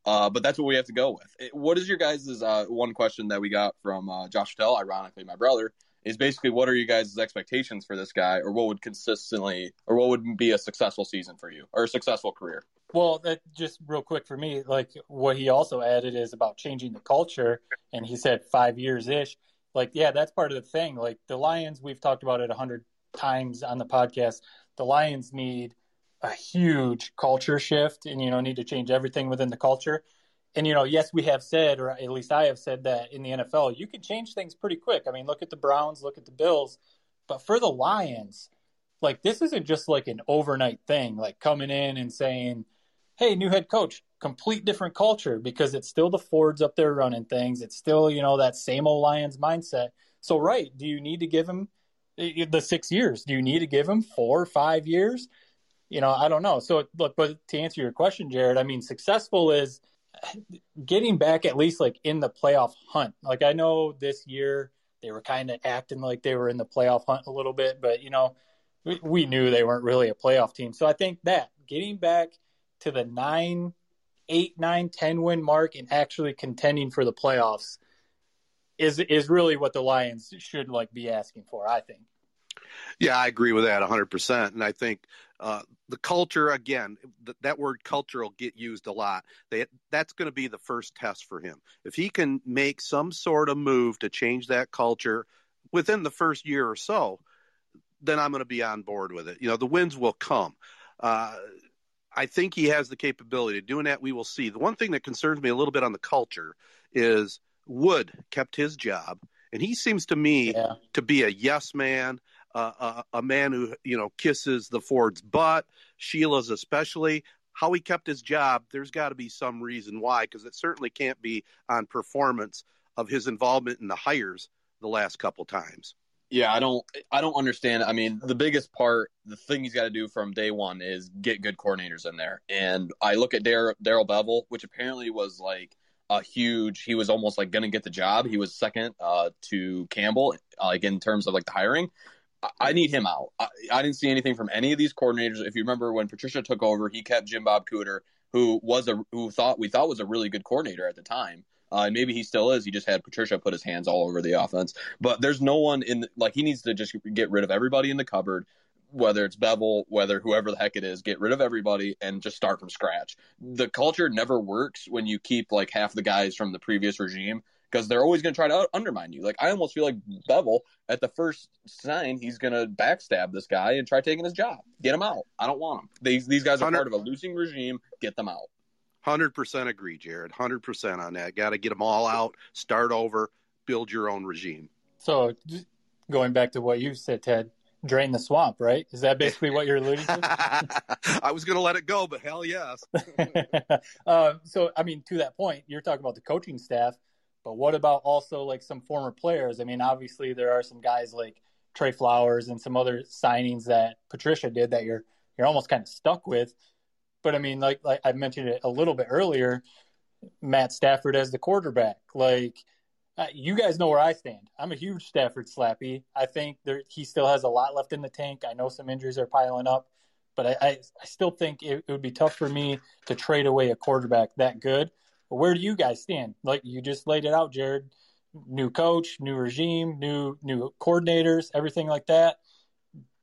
Uh, but that's what we have to go with. It, what is your guys' uh, one question that we got from uh, Josh Tell, ironically my brother, is basically what are you guys' expectations for this guy, or what would consistently, or what would be a successful season for you, or a successful career? Well, that, just real quick for me, like what he also added is about changing the culture, and he said five years-ish. Like, yeah, that's part of the thing. Like, the Lions, we've talked about it a hundred times on the podcast. The Lions need a huge culture shift and, you know, need to change everything within the culture. And, you know, yes, we have said, or at least I have said that in the N F L, you can change things pretty quick. I mean, look at the Browns, look at the Bills. But for the Lions, like, this isn't just like an overnight thing, like coming in and saying, hey, new head coach, complete different culture, because it's still the Fords up there running things. It's still, you know, that same old Lions mindset. So, right, do you need to give him the six years? Do you need to give him four or five years? You know, I don't know. So, look, but to answer your question, Jared, I mean, successful is getting back at least like in the playoff hunt. Like, I know this year they were kind of acting like they were in the playoff hunt a little bit, but, you know, we, we knew they weren't really a playoff team. So I think that getting back to the nine, eight, nine, ten win mark and actually contending for the playoffs is is really what the Lions should like be asking for, I think. Yeah, I agree with that one hundred percent. And I think uh, the culture, again, th- that word culture will get used a lot. They, that's going to be the first test for him. If he can make some sort of move to change that culture within the first year or so, then I'm going to be on board with it. You know, the wins will come. Uh I think he has the capability of doing that. We will see. The one thing that concerns me a little bit on the culture is Wood kept his job, and he seems to me yeah. to be a yes man, uh, a, a man who, you know, kisses the Ford's butt, Sheila's especially. How he kept his job, there's got to be some reason why, because it certainly can't be on performance of his involvement in the hires the last couple times. Yeah, I don't I don't understand. I mean, the biggest part, the thing he's got to do from day one is get good coordinators in there. And I look at Dar- Darrell Bevell, which apparently was like a huge, he was almost like going to get the job. He was second uh, to Campbell, like in terms of like the hiring. I, I need him out. I-, I didn't see anything from any of these coordinators. If you remember when Patricia took over, he kept Jim Bob Cooter, who was a who thought we thought was a really good coordinator at the time. Uh, and maybe he still is. He just had Patricia put his hands all over the offense. But there's no one in the, like, he needs to just get rid of everybody in the cupboard, whether it's Bevell, whether whoever the heck it is, get rid of everybody and just start from scratch. The culture never works when you keep, like, half the guys from the previous regime because they're always going to try to undermine you. Like, I almost feel like Bevel, at the first sign, he's going to backstab this guy and try taking his job. Get him out. I don't want him. These, these guys are part of a losing regime. Get them out. one hundred percent agree, Jared. one hundred percent on that. Got to get them all out, start over, build your own regime. So going back to what you said, Ted, drain the swamp, right? Is that basically what you're alluding to? I was going to let it go, but hell yes. uh, so, I mean, to that point, you're talking about the coaching staff, but what about also like some former players? I mean, obviously there are some guys like Trey Flowers and some other signings that Patricia did that you're you're almost kind of stuck with. But I mean, like like I mentioned it a little bit earlier, Matt Stafford as the quarterback, like – Uh, you guys know where I stand. I'm a huge Stafford slappy. I think there, he still has a lot left in the tank. I know some injuries are piling up, but I, I, I still think it, it would be tough for me to trade away a quarterback that good. But where do you guys stand? Like you just laid it out, Jared. New coach, new regime, new new coordinators, everything like that.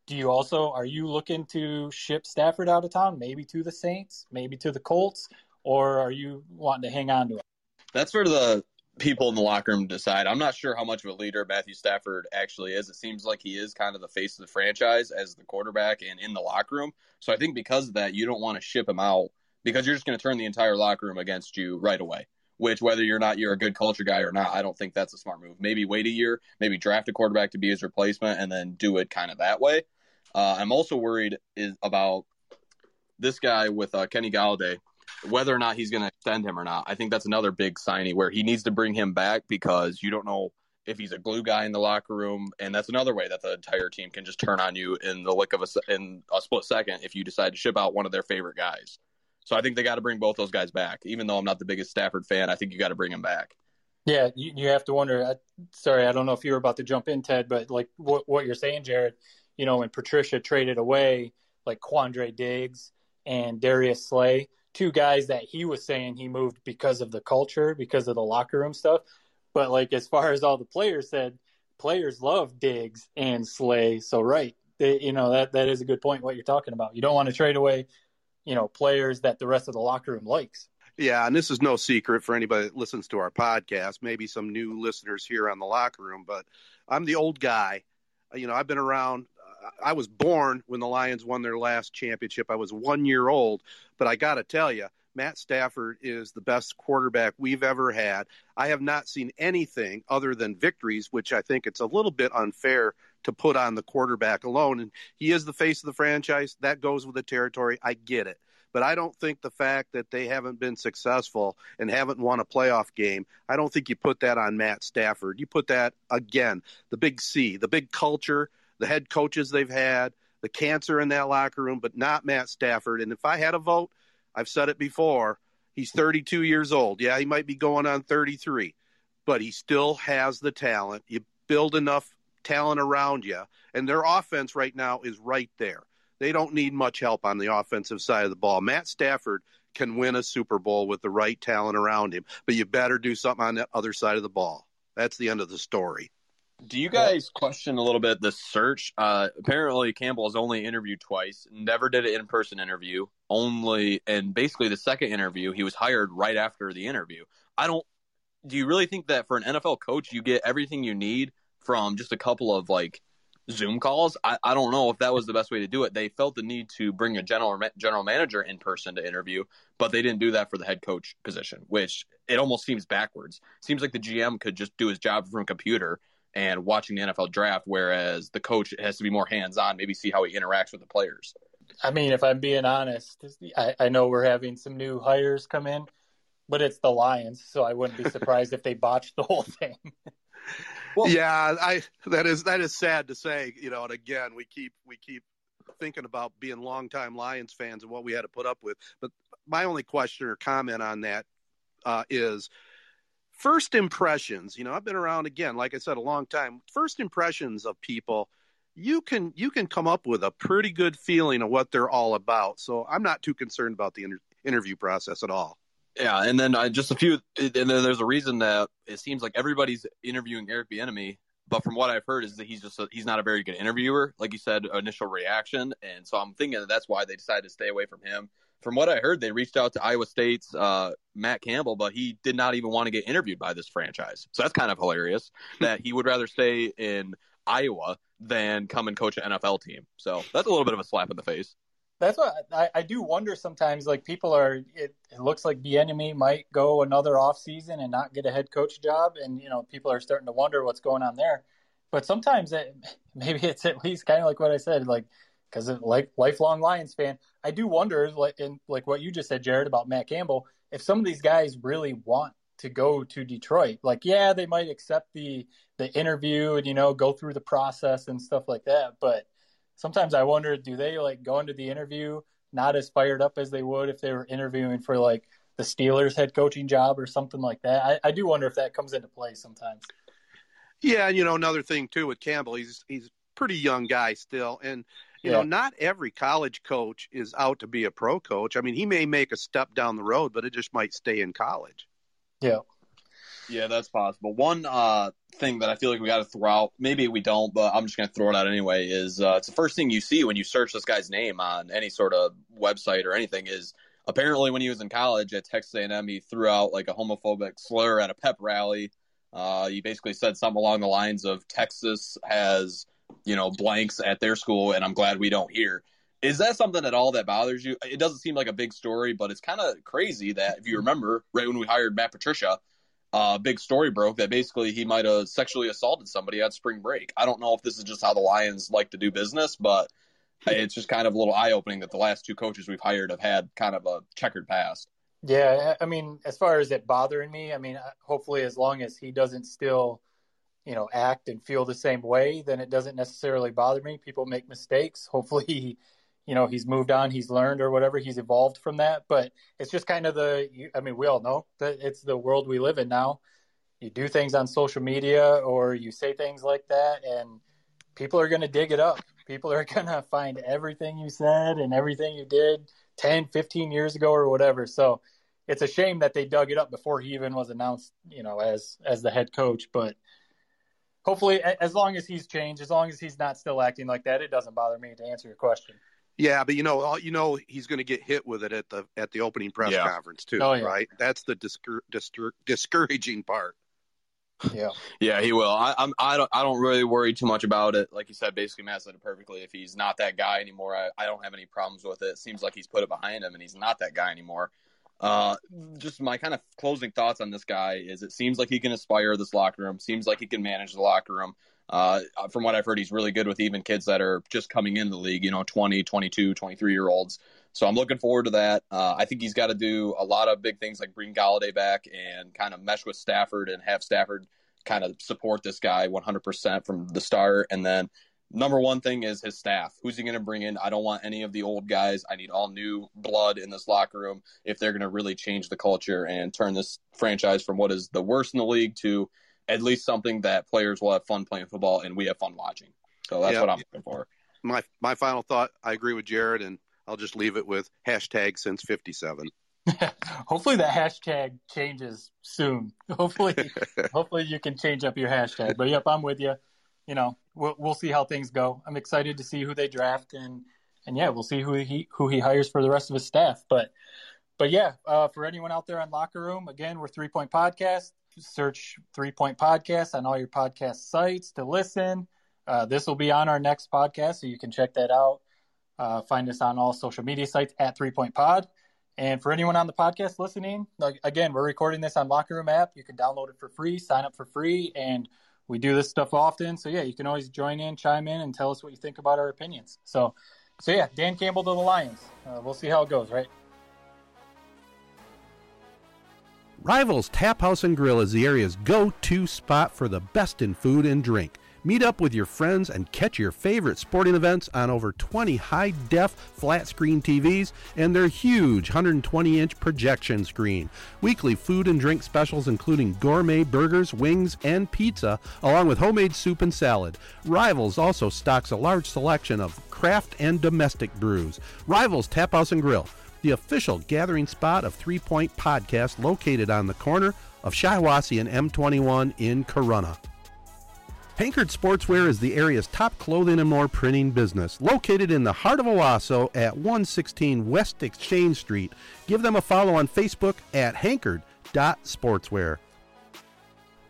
Do you also, are you looking to ship Stafford out of town, maybe to the Saints, maybe to the Colts, or are you wanting to hang on to him? That's sort of the people in the locker room decide. I'm not sure how much of a leader Matthew Stafford actually is. It seems like he is kind of the face of the franchise as the quarterback and in the locker room. So I think because of that, you don't want to ship him out because you're just going to turn the entire locker room against you right away, which whether you're not, you're a good culture guy or not, I don't think that's a smart move. Maybe wait a year, maybe draft a quarterback to be his replacement and then do it kind of that way. Uh, I'm also worried is about this guy with uh, Kenny Golladay, whether or not he's going to extend him or not. I think that's another big signing where he needs to bring him back because you don't know if he's a glue guy in the locker room. And that's another way that the entire team can just turn on you in the lick of a, in a split second if you decide to ship out one of their favorite guys. So I think they got to bring both those guys back. Even though I'm not the biggest Stafford fan, I think you got to bring him back. Yeah, you, you have to wonder. I, sorry, I don't know if you were about to jump in, Ted, but like what, what you're saying, Jared, you know, when Patricia traded away like Quandre Diggs and Darius Slay, two guys that he was saying he moved because of the culture, because of the locker room stuff. But, like, as far as all the players said, players love Diggs and Slay. So, right, they, you know, that that is a good point what you're talking about. You don't want to trade away, you know, players that the rest of the locker room likes. Yeah, and this is no secret for anybody that listens to our podcast, maybe some new listeners here on the locker room, but I'm the old guy. You know, I've been around. I was born when the Lions won their last championship. I was one year old, but I got to tell you, Matt Stafford is the best quarterback we've ever had. I have not seen anything other than victories, which I think it's a little bit unfair to put on the quarterback alone. And he is the face of the franchise. That goes with the territory. I get it. But I don't think the fact that they haven't been successful and haven't won a playoff game, I don't think you put that on Matt Stafford. You put that, again, the big C, the big culture, the head coaches they've had, the cancer in that locker room, but not Matt Stafford. And if I had a vote, I've said it before, he's thirty-two years old. Yeah, he might be going on thirty-three, but he still has the talent. You build enough talent around you, and their offense right now is right there. They don't need much help on the offensive side of the ball. Matt Stafford can win a Super Bowl with the right talent around him, but you better do something on the other side of the ball. That's the end of the story. Do you guys question a little bit the search? Uh, apparently, Campbell has only interviewed twice, never did an in-person interview, only, and basically the second interview, he was hired right after the interview. I don't, do you really think that for an N F L coach, you get everything you need from just a couple of, like, Zoom calls? I, I don't know if that was the best way to do it. They felt the need to bring a general general manager in person to interview, but they didn't do that for the head coach position, which it almost seems backwards. Seems like the G M could just do his job from a computer and watching the N F L draft, whereas the coach has to be more hands-on, maybe see how he interacts with the players. I mean, if I'm being honest, I, I know we're having some new hires come in, but it's the Lions, so I wouldn't be surprised if they botched the whole thing. Well, yeah, I that is that is sad to say, you know, and again, we keep we keep thinking about being longtime Lions fans and what we had to put up with. But my only question or comment on that uh, is – first impressions, you know, I've been around, again, like I said, a long time. First impressions of people, you can you can come up with a pretty good feeling of what they're all about. So I'm not too concerned about the inter- interview process at all. Yeah, and then I, just a few, and then there's a reason that it seems like everybody's interviewing Eric Bieniemy, but from what I've heard is that he's just a, he's not a very good interviewer. Like you said, initial reaction, and so I'm thinking that that's why they decided to stay away from him. from what I heard, they reached out to Iowa State's uh, Matt Campbell, but he did not even want to get interviewed by this franchise. So that's kind of hilarious that he would rather stay in Iowa than come and coach an N F L team. So that's a little bit of a slap in the face. That's what I, I do wonder sometimes. Like, people are, it, it looks like Bieniemy might go another off season and not get a head coach job. And, you know, people are starting to wonder what's going on there. But sometimes it, maybe it's at least kind of like what I said, like, because like lifelong Lions fan, I do wonder, like, and like what you just said, Jared, about Matt Campbell, if some of these guys really want to go to Detroit. Like, yeah, they might accept the the interview and, you know, go through the process and stuff like that. But sometimes I wonder, do they like go into the interview not as fired up as they would if they were interviewing for like the Steelers head coaching job or something like that? I, I do wonder if that comes into play sometimes. Yeah, and you know, another thing too with Campbell, he's he's a pretty young guy still, and you yeah. know, not every college coach is out to be a pro coach. I mean, he may make a step down the road, but it just might stay in college. Yeah, yeah, that's possible. One uh, thing that I feel like we got to throw out, maybe we don't, but I'm just going to throw it out anyway, is uh, it's the first thing you see when you search this guy's name on any sort of website or anything is, apparently when he was in college at Texas A and M, he threw out like a homophobic slur at a pep rally. Uh, he basically said something along the lines of, Texas has, you know, blanks at their school, and I'm glad we don't hear. Is that something at all that bothers you? It doesn't seem like a big story, but it's kind of crazy that, if you remember, right when we hired Matt Patricia, a uh, big story broke that basically he might have sexually assaulted somebody at spring break. I don't know if this is just how the Lions like to do business, but it's just kind of a little eye-opening that the last two coaches we've hired have had kind of a checkered past. Yeah, I mean, as far as it bothering me, I mean, hopefully as long as he doesn't still, you know, act and feel the same way, then it doesn't necessarily bother me. People make mistakes. Hopefully, he, you know, he's moved on, he's learned or whatever, he's evolved from that. But it's just kind of the, I mean, we all know that it's the world we live in now. You do things on social media or you say things like that, and people are going to dig it up. People are going to find everything you said and everything you did ten, fifteen years ago or whatever. So it's a shame that they dug it up before he even was announced, you know, as, as the head coach. But hopefully, as long as he's changed, as long as he's not still acting like that, it doesn't bother me, to answer your question. Yeah. But you know, you know, he's going to get hit with it at the, at the opening press yeah. conference too, oh, yeah. right? That's the discour- discour- discouraging part. Yeah. Yeah, he will. I, I'm, I don't, I don't really worry too much about it. Like you said, basically Matt said it perfectly. If he's not that guy anymore, I, I don't have any problems with it. It seems like he's put it behind him and he's not that guy anymore. Uh, just my kind of closing thoughts on this guy is, it seems like he can inspire this locker room. Seems like he can manage the locker room. Uh, from what I've heard, he's really good with even kids that are just coming into the league, you know, twenty, twenty-two, twenty-three year olds. So I'm looking forward to that. Uh, I think he's got to do a lot of big things, like bring Golladay back and kind of mesh with Stafford and have Stafford kind of support this guy one hundred percent from the start. And then number one thing is his staff. Who's he going to bring in? I don't want any of the old guys. I need all new blood in this locker room if they're going to really change the culture and turn this franchise from what is the worst in the league to at least something that players will have fun playing football and we have fun watching. So that's yeah. what I'm looking for. My my final thought, I agree with Jared, and I'll just leave it with hashtag since fifty-seven. Hopefully that hashtag changes soon. Hopefully hopefully you can change up your hashtag. But, yep, I'm with you. You know, we'll, we'll see how things go. I'm excited to see who they draft, and, and yeah, we'll see who he who he hires for the rest of his staff. But, but yeah, uh, for anyone out there on Locker Room, again, we're Three Point Podcast. Search Three Point Podcast on all your podcast sites to listen. Uh, this will be on our next podcast, so you can check that out. Uh, find us on all social media sites at Three Point Pod. And for anyone on the podcast listening, like, again, we're recording this on Locker Room app. You can download it for free, sign up for free, and we do this stuff often. So, yeah, you can always join in, chime in, and tell us what you think about our opinions. So, so yeah, Dan Campbell to the Lions. Uh, we'll see how it goes, right? Rivals Tap House and Grill is the area's go-to spot for the best in food and drink. Meet up with your friends and catch your favorite sporting events on over twenty high-def flat-screen T Vs and their huge one hundred twenty inch projection screen. Weekly food and drink specials including gourmet burgers, wings, and pizza, along with homemade soup and salad. Rivals also stocks a large selection of craft and domestic brews. Rivals Tap House and Grill, the official gathering spot of Three Point Podcast, located on the corner of Shiawassee and M twenty-one in Corunna. Hankerd Sportswear is the area's top clothing and more printing business. Located in the heart of Owasso at one sixteen West Exchange Street. Give them a follow on Facebook at hankerd dot sportswear.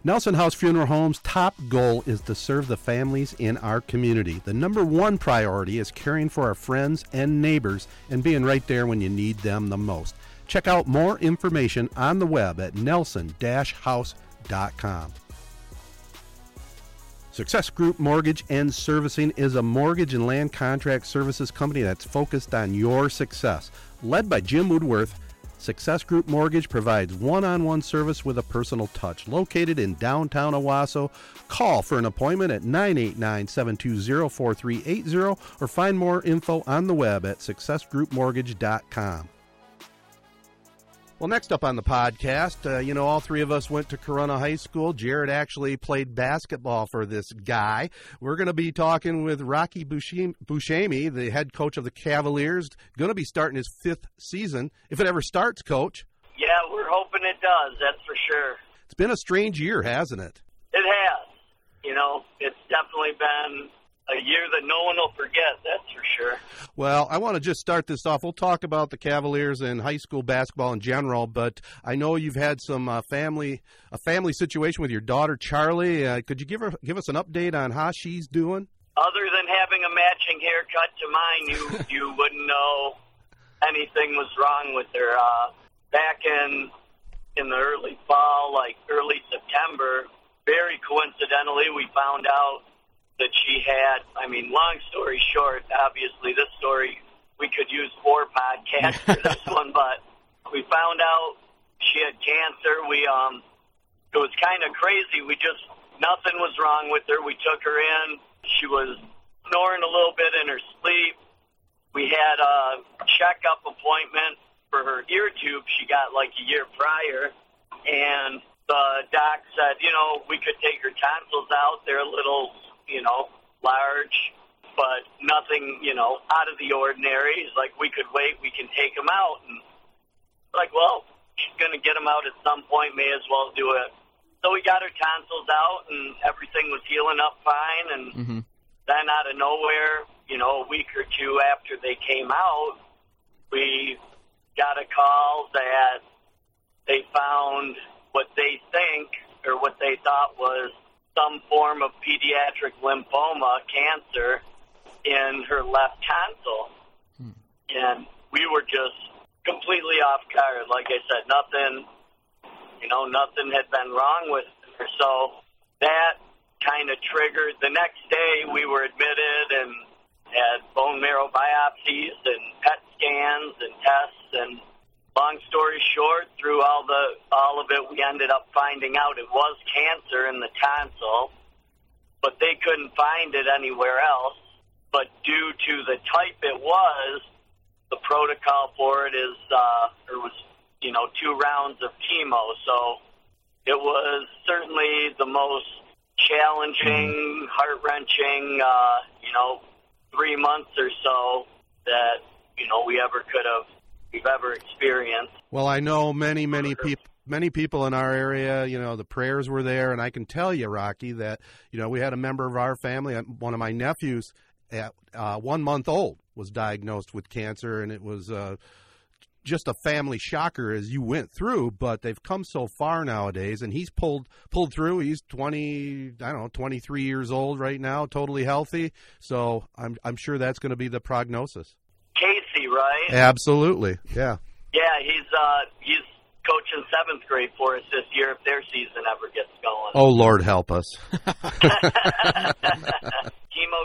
Nelson House Funeral Homes' top goal is to serve the families in our community. The number one priority is caring for our friends and neighbors and being right there when you need them the most. Check out more information on the web at nelson dash house dot com. Success Group Mortgage and Servicing is a mortgage and land contract services company that's focused on your success. Led by Jim Woodworth, Success Group Mortgage provides one-on-one service with a personal touch. Located in downtown Owasso, call for an appointment at nine eight nine, seven two zero, four three eight zero or find more info on the web at success group mortgage dot com. Well, next up on the podcast, uh, you know, all three of us went to Corunna High School. Jared actually played basketball for this guy. We're going to be talking with Rocky Buscemi, the head coach of the Cavaliers, going to be starting his fifth season, if it ever starts, Coach. Yeah, we're hoping it does, that's for sure. It's been a strange year, hasn't it? It has. You know, it's definitely been a year that no one will forget, that's for sure. Well, I want to just start this off. We'll talk about the Cavaliers and high school basketball in general, but I know you've had some uh, family a family situation with your daughter, Charlie. Uh, could you give her give us an update on how she's doing? Other than having a matching haircut to mine, you you wouldn't know anything was wrong with her. Uh, back in in the early fall, like early September, very coincidentally, we found out that she had, I mean, long story short, obviously this story, we could use four podcasts for this one, but we found out she had cancer. We, um, it was kind of crazy. We just, nothing was wrong with her. We took her in. She was snoring a little bit in her sleep. We had a checkup appointment for her ear tube she got like a year prior, and the doc said, you know, we could take her tonsils out. They're a little, you know, large, but nothing, you know, out of the ordinary. It's like, we could wait, we can take them out. And like, well, she's going to get them out at some point, may as well do it. So we got her tonsils out, and everything was healing up fine. And mm-hmm. then out of nowhere, you know, a week or two after they came out, we got a call that they found what they think, or what they thought was some form of pediatric lymphoma cancer in her left tonsil. Hmm. And we were just completely off guard. Like I said, nothing, you know, nothing had been wrong with her. So that kind of triggered. The next day we were admitted and had bone marrow biopsies and P E T scans and tests. And long story short, through all the all of it, we ended up finding out it was cancer in the tonsil, but they couldn't find it anywhere else. But due to the type it was, the protocol for it is, uh, it was, you know, two rounds of chemo. So it was certainly the most challenging, heart-wrenching, uh, you know, three months or so that, you know, we ever could have we've ever experienced. Well, I know many, many people, many people in our area, you know, the prayers were there. And I can tell you, Rocky, that, you know, we had a member of our family, one of my nephews at uh, one month old was diagnosed with cancer. And it was uh, just a family shocker as you went through, but they've come so far nowadays, and he's pulled, pulled through. He's twenty, I don't know, twenty-three years old right now, totally healthy. So I'm, I'm sure that's going to be the prognosis. Casey, right? Absolutely, yeah. Yeah, he's uh, he's coaching seventh grade for us this year if their season ever gets going. Oh, Lord, help us. Chemo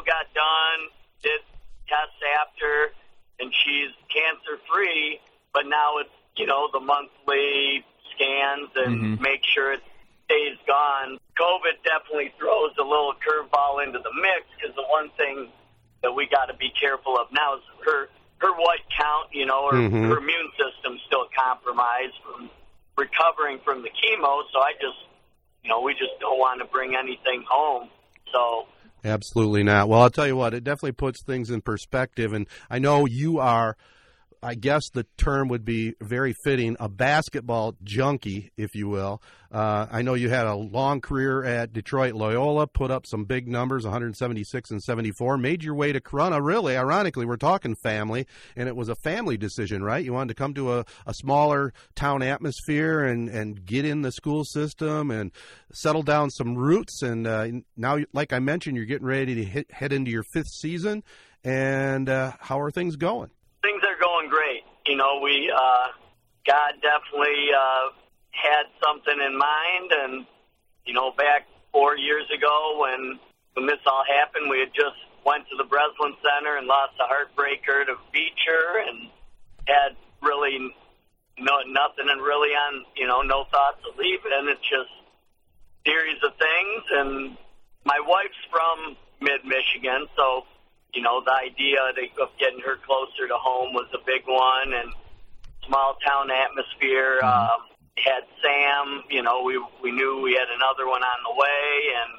got done, did tests after, and she's cancer-free, but now it's, you know, the monthly scans and mm-hmm. make sure it stays gone. COVID definitely throws a little curveball into the mix because the one thing that we got to be careful of now is her her white count, you know, her, mm-hmm. her immune system's still compromised from recovering from the chemo. So I just, you know, we just don't want to bring anything home. So absolutely not. Well, I'll tell you what, it definitely puts things in perspective. And I know you are I guess the term would be very fitting, a basketball junkie, if you will. Uh, I know you had a long career at Detroit Loyola, put up some big numbers, one seventy-six and seventy-four, made your way to Corunna. Really, ironically, we're talking family, and it was a family decision, right? You wanted to come to a, a smaller town atmosphere and, and get in the school system and settle down some roots. And uh, now, like I mentioned, you're getting ready to hit, head into your fifth season. And uh, how are things going? Things are going great. You know, we uh, God definitely uh, had something in mind. And, you know, back four years ago when, when this all happened, we had just went to the Breslin Center and lost a heartbreaker to Beecher and had really no nothing and really on, you know, no thoughts of leaving. And it's just a series of things. And my wife's from mid-Michigan, so... You know, the idea of getting her closer to home was a big one, and small-town atmosphere. Uh, had Sam, you know, we we knew we had another one on the way, and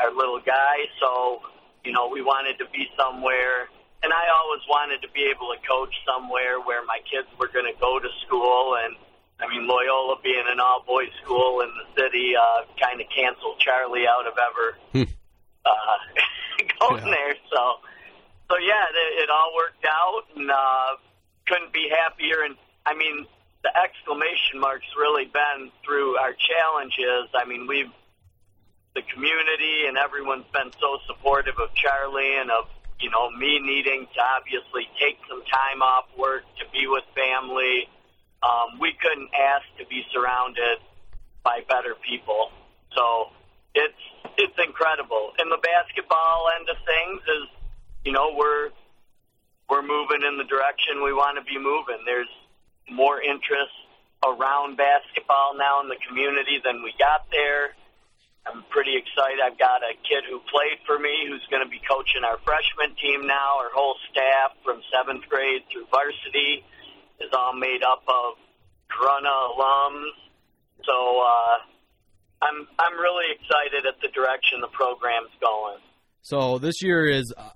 our little guy. So, you know, we wanted to be somewhere, and I always wanted to be able to coach somewhere where my kids were going to go to school. And, I mean, Loyola being an all-boys school in the city uh, kind of canceled Charlie out of ever uh, going yeah. there, so... So, yeah, it, it all worked out, and uh, couldn't be happier. And, I mean, the exclamation mark's really been through our challenges. I mean, we've the community and everyone's been so supportive of Charlie and of, you know, me needing to obviously take some time off work to be with family. Um, we couldn't ask to be surrounded by better people. So it's, it's incredible. And the basketball end of things is, you know, we're we're moving in the direction we want to be moving. There's more interest around basketball now in the community than we got there. I'm pretty excited. I've got a kid who played for me who's going to be coaching our freshman team now. Our whole staff from seventh grade through varsity is all made up of Corunna alums. So uh, I'm I'm really excited at the direction the program's going. So this year is... Uh...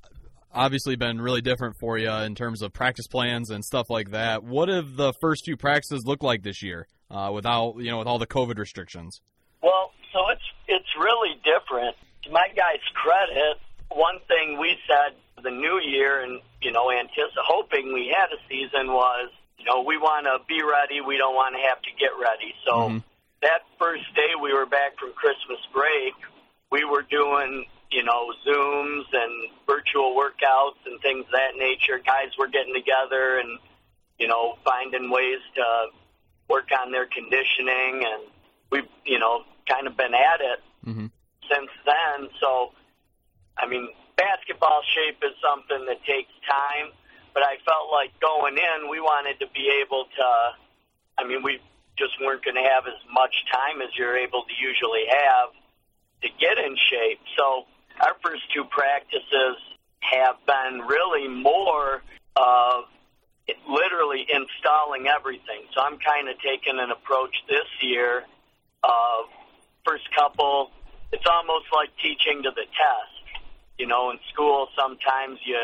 obviously been really different for you in terms of practice plans and stuff like that. What have the first few practices looked like this year uh, without, you know, with all the COVID restrictions? Well, so it's it's really different. To my guy's credit, one thing we said the new year and, you know, anticipating, hoping we had a season was, you know, we want to be ready. We don't want to have to get ready. So mm-hmm. that first day we were back from Christmas break, we were doing – you know, Zooms and virtual workouts and things of that nature. Guys were getting together and, you know, finding ways to work on their conditioning. And we've, you know, kind of been at it mm-hmm. since then. So, I mean, basketball shape is something that takes time. But I felt like going in, we wanted to be able to, I mean, we just weren't going to have as much time as you're able to usually have to get in shape. So, our first two practices have been really more of literally installing everything. So I'm kind of taking an approach this year of first couple, it's almost like teaching to the test. You know, in school sometimes you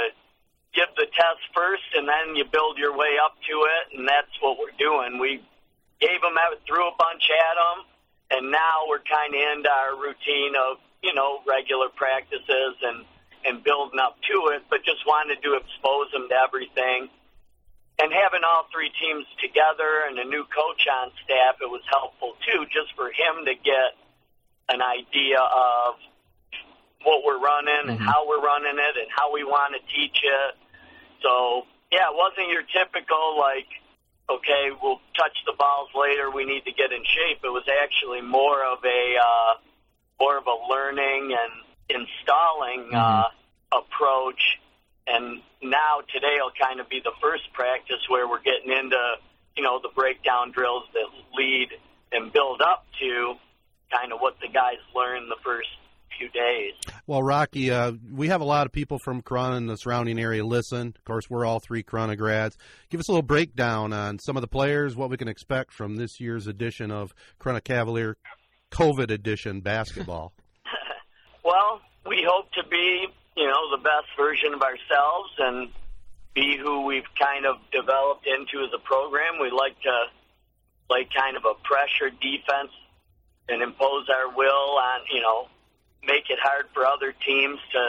give the test first and then you build your way up to it, and that's what we're doing. We gave them out, threw a bunch at them, and now we're kind of into our routine of, you know, regular practices and, and building up to it, but just wanted to expose them to everything. And having all three teams together and a new coach on staff, it was helpful, too, just for him to get an idea of what we're running mm-hmm. and how we're running it and how we want to teach it. So, yeah, it wasn't your typical, like, okay, we'll touch the balls later, we need to get in shape. It was actually more of a... Uh, more of a learning and installing uh, mm-hmm. approach. And now today will kind of be the first practice where we're getting into, you know, the breakdown drills that lead and build up to kind of what the guys learned the first few days. Well, Rocky, uh, we have a lot of people from Corunna and the surrounding area listen. Of course, we're all three Corunna grads. Give us a little breakdown on some of the players, what we can expect from this year's edition of Corunna Cavalier COVID edition basketball. Well, we hope to be, you know, the best version of ourselves, and be who we've kind of developed into as a program. We like to play kind of a pressure defense and impose our will on, you know, make it hard for other teams to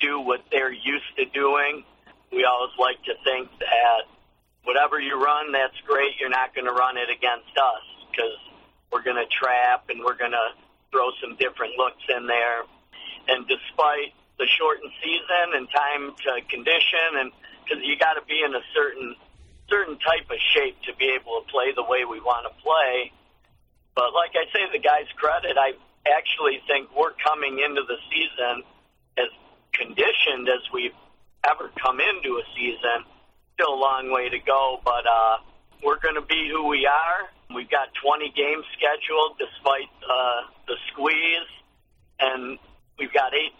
do what they're used to doing. We always like to think that whatever you run, that's great. You're not going to run it against us because we're going to trap and we're going to throw some different looks in there. And despite the shortened season and time to condition, and because you got to be in a certain certain type of shape to be able to play the way we want to play. But like I say, the guys' credit, I actually think we're coming into the season as conditioned as we've ever come into a season. Still a long way to go, but uh, we're going to be who we are. We've got twenty games scheduled despite uh, the squeeze, and we've got eight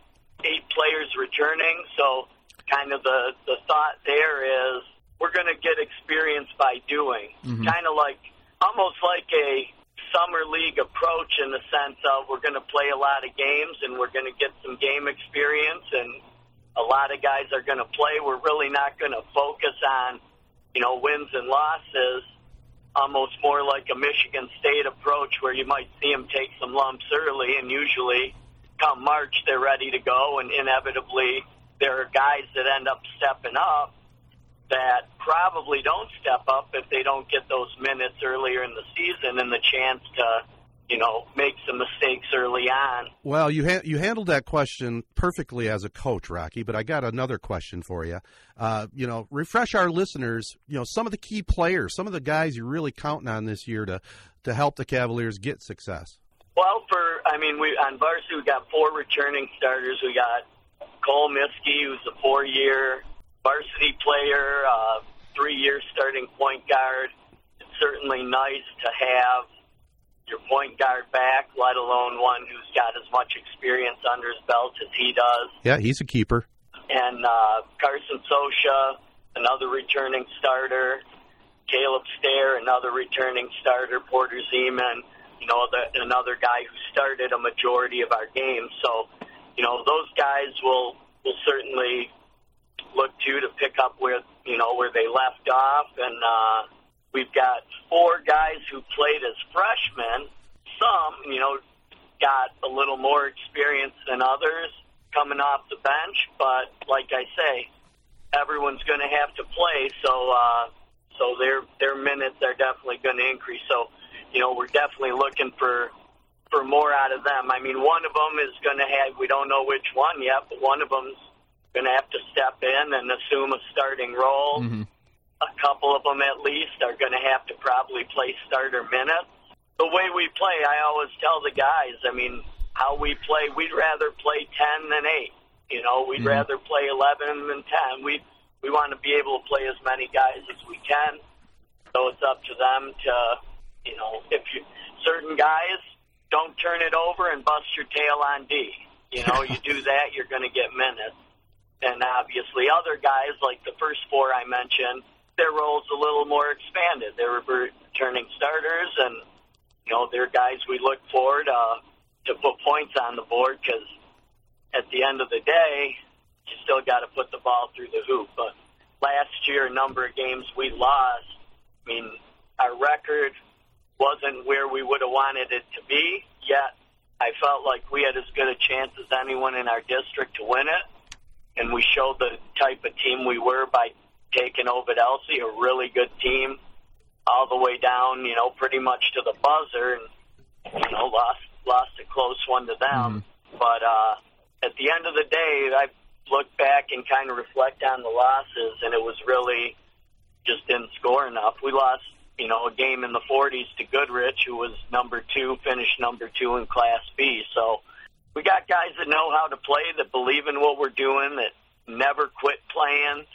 eight players returning. So kind of the, the thought there is we're going to get experience by doing. Mm-hmm. Kind of like almost like a summer league approach in the sense of we're going to play a lot of games and we're going to get some game experience, and a lot of guys are going to play. We're really not going to focus on, you know, wins and losses, almost more like a Michigan State approach where you might see them take some lumps early, and usually come March they're ready to go, and inevitably there are guys that end up stepping up that probably don't step up if they don't get those minutes earlier in the season and the chance to, you know, make some mistakes early on. Well, you ha- you handled that question perfectly as a coach, Rocky, but I got another question for you. Uh, you know, refresh our listeners, you know, some of the key players, some of the guys you're really counting on this year to, to help the Cavaliers get success. Well, for, I mean, we on varsity we got four returning starters. We got Cole Miskey, who's a four-year varsity player, uh, three-year starting point guard. It's certainly nice to have your point guard back, let alone one who's got as much experience under his belt as he does. Yeah, he's a keeper. And uh, Carson Sosha, another returning starter. Caleb Stair, another returning starter. Porter Zeman, you know, the, another guy who started a majority of our games. So, you know, those guys will will certainly look to to pick up where, you know, where they left off. And uh, we've got four guys who played as freshmen. Some, you know, got a little more experience than others coming off the bench. But like I say, everyone's going to have to play, so uh, so their their minutes are definitely going to increase. So, you know, we're definitely looking for for more out of them. I mean, one of them is going to have, we don't know which one yet, but one of them's going to have to step in and assume a starting role. Mm-hmm. A couple of them at least are going to have to probably play starter minutes. The way we play, I always tell the guys, I mean, how we play, we'd rather play ten than eight. You know, we'd mm-hmm. rather play eleven than ten. We we want to be able to play as many guys as we can. So it's up to them to, you know, if you, certain guys, don't turn it over and bust your tail on D. You know, you do that, you're going to get minutes. And obviously other guys, like the first four I mentioned, their roles a little more expanded. They were returning starters, and, you know, they're guys we look forward uh, to put points on the board because at the end of the day, you still got to put the ball through the hoop. But last year, a number of games we lost. I mean, our record wasn't where we would have wanted it to be, yet I felt like we had as good a chance as anyone in our district to win it. And we showed the type of team we were by taking Ovidelsey, a really good team, all the way down, you know, pretty much to the buzzer, and, you know, lost lost a close one to them. Mm-hmm. But uh, at the end of the day, I look back and kind of reflect on the losses, and it was really just didn't score enough. We lost, you know, a game in the forties to Goodrich, who was number two, finished number two in Class B, so... We got guys that know how to play, that believe in what we're doing, that never quit playing,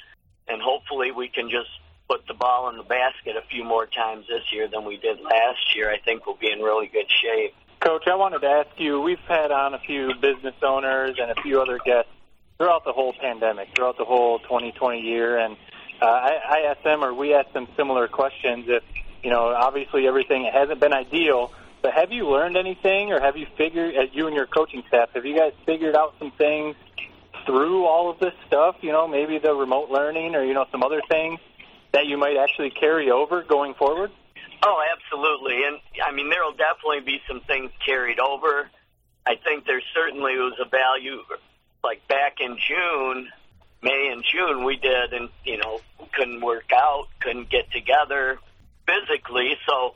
and hopefully we can just put the ball in the basket a few more times this year than we did last year. I think we'll be in really good shape. Coach, I wanted to ask you, we've had on a few business owners and a few other guests throughout the whole pandemic, throughout the whole twenty twenty year, and uh, I, I asked them, or we asked them similar questions. If, you know, obviously everything hasn't been ideal, but have you learned anything, or have you figured, as you and your coaching staff, have you guys figured out some things through all of this stuff, you know, maybe the remote learning or, you know, some other things that you might actually carry over going forward? Oh, absolutely. And, I mean, there will definitely be some things carried over. I think there certainly was a value, like back in June, May and June, we did, and, you know, couldn't work out, couldn't get together physically. So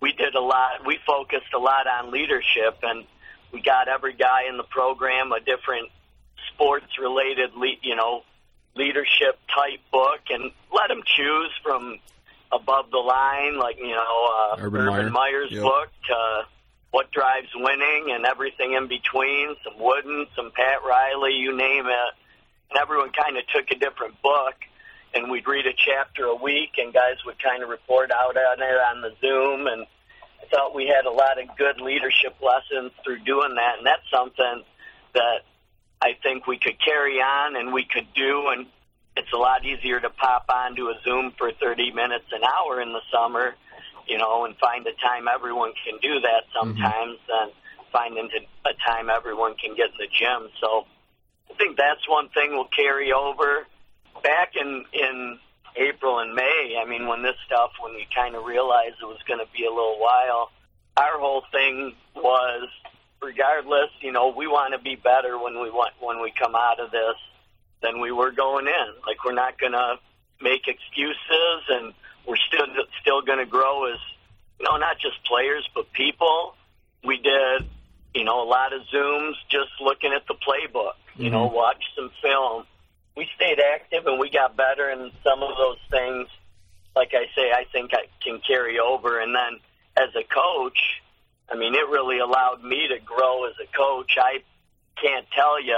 we did a lot. We focused a lot on leadership, and we got every guy in the program a different sports-related, le- you know, leadership-type book, and let them choose from above the line, like, you know, uh, Urban, Urban Meyer. Meyer's yep. book, uh, What Drives Winning, and everything in between, some Wooden, some Pat Riley, you name it. And everyone kind of took a different book, and we'd read a chapter a week, and guys would kind of report out on it on the Zoom. And I thought we had a lot of good leadership lessons through doing that, and that's something that I think we could carry on and we could do. And it's a lot easier to pop onto a Zoom for thirty minutes, an hour in the summer, you know, and find a time everyone can do that sometimes mm-hmm. than finding a time everyone can get in the gym. So I think that's one thing we'll carry over. Back in, in April and May, I mean, when this stuff, when you kind of realized it was going to be a little while, our whole thing was, regardless, you know, we want to be better when we want, when we come out of this than we were going in. Like, we're not going to make excuses, and we're still still going to grow as, you know, not just players but people. We did, you know, a lot of Zooms just looking at the playbook. You know, watch some film. We stayed active, and we got better in some of those things. Like I say, I think I can carry over. And then as a coach, I mean, it really allowed me to grow as a coach. I can't tell you,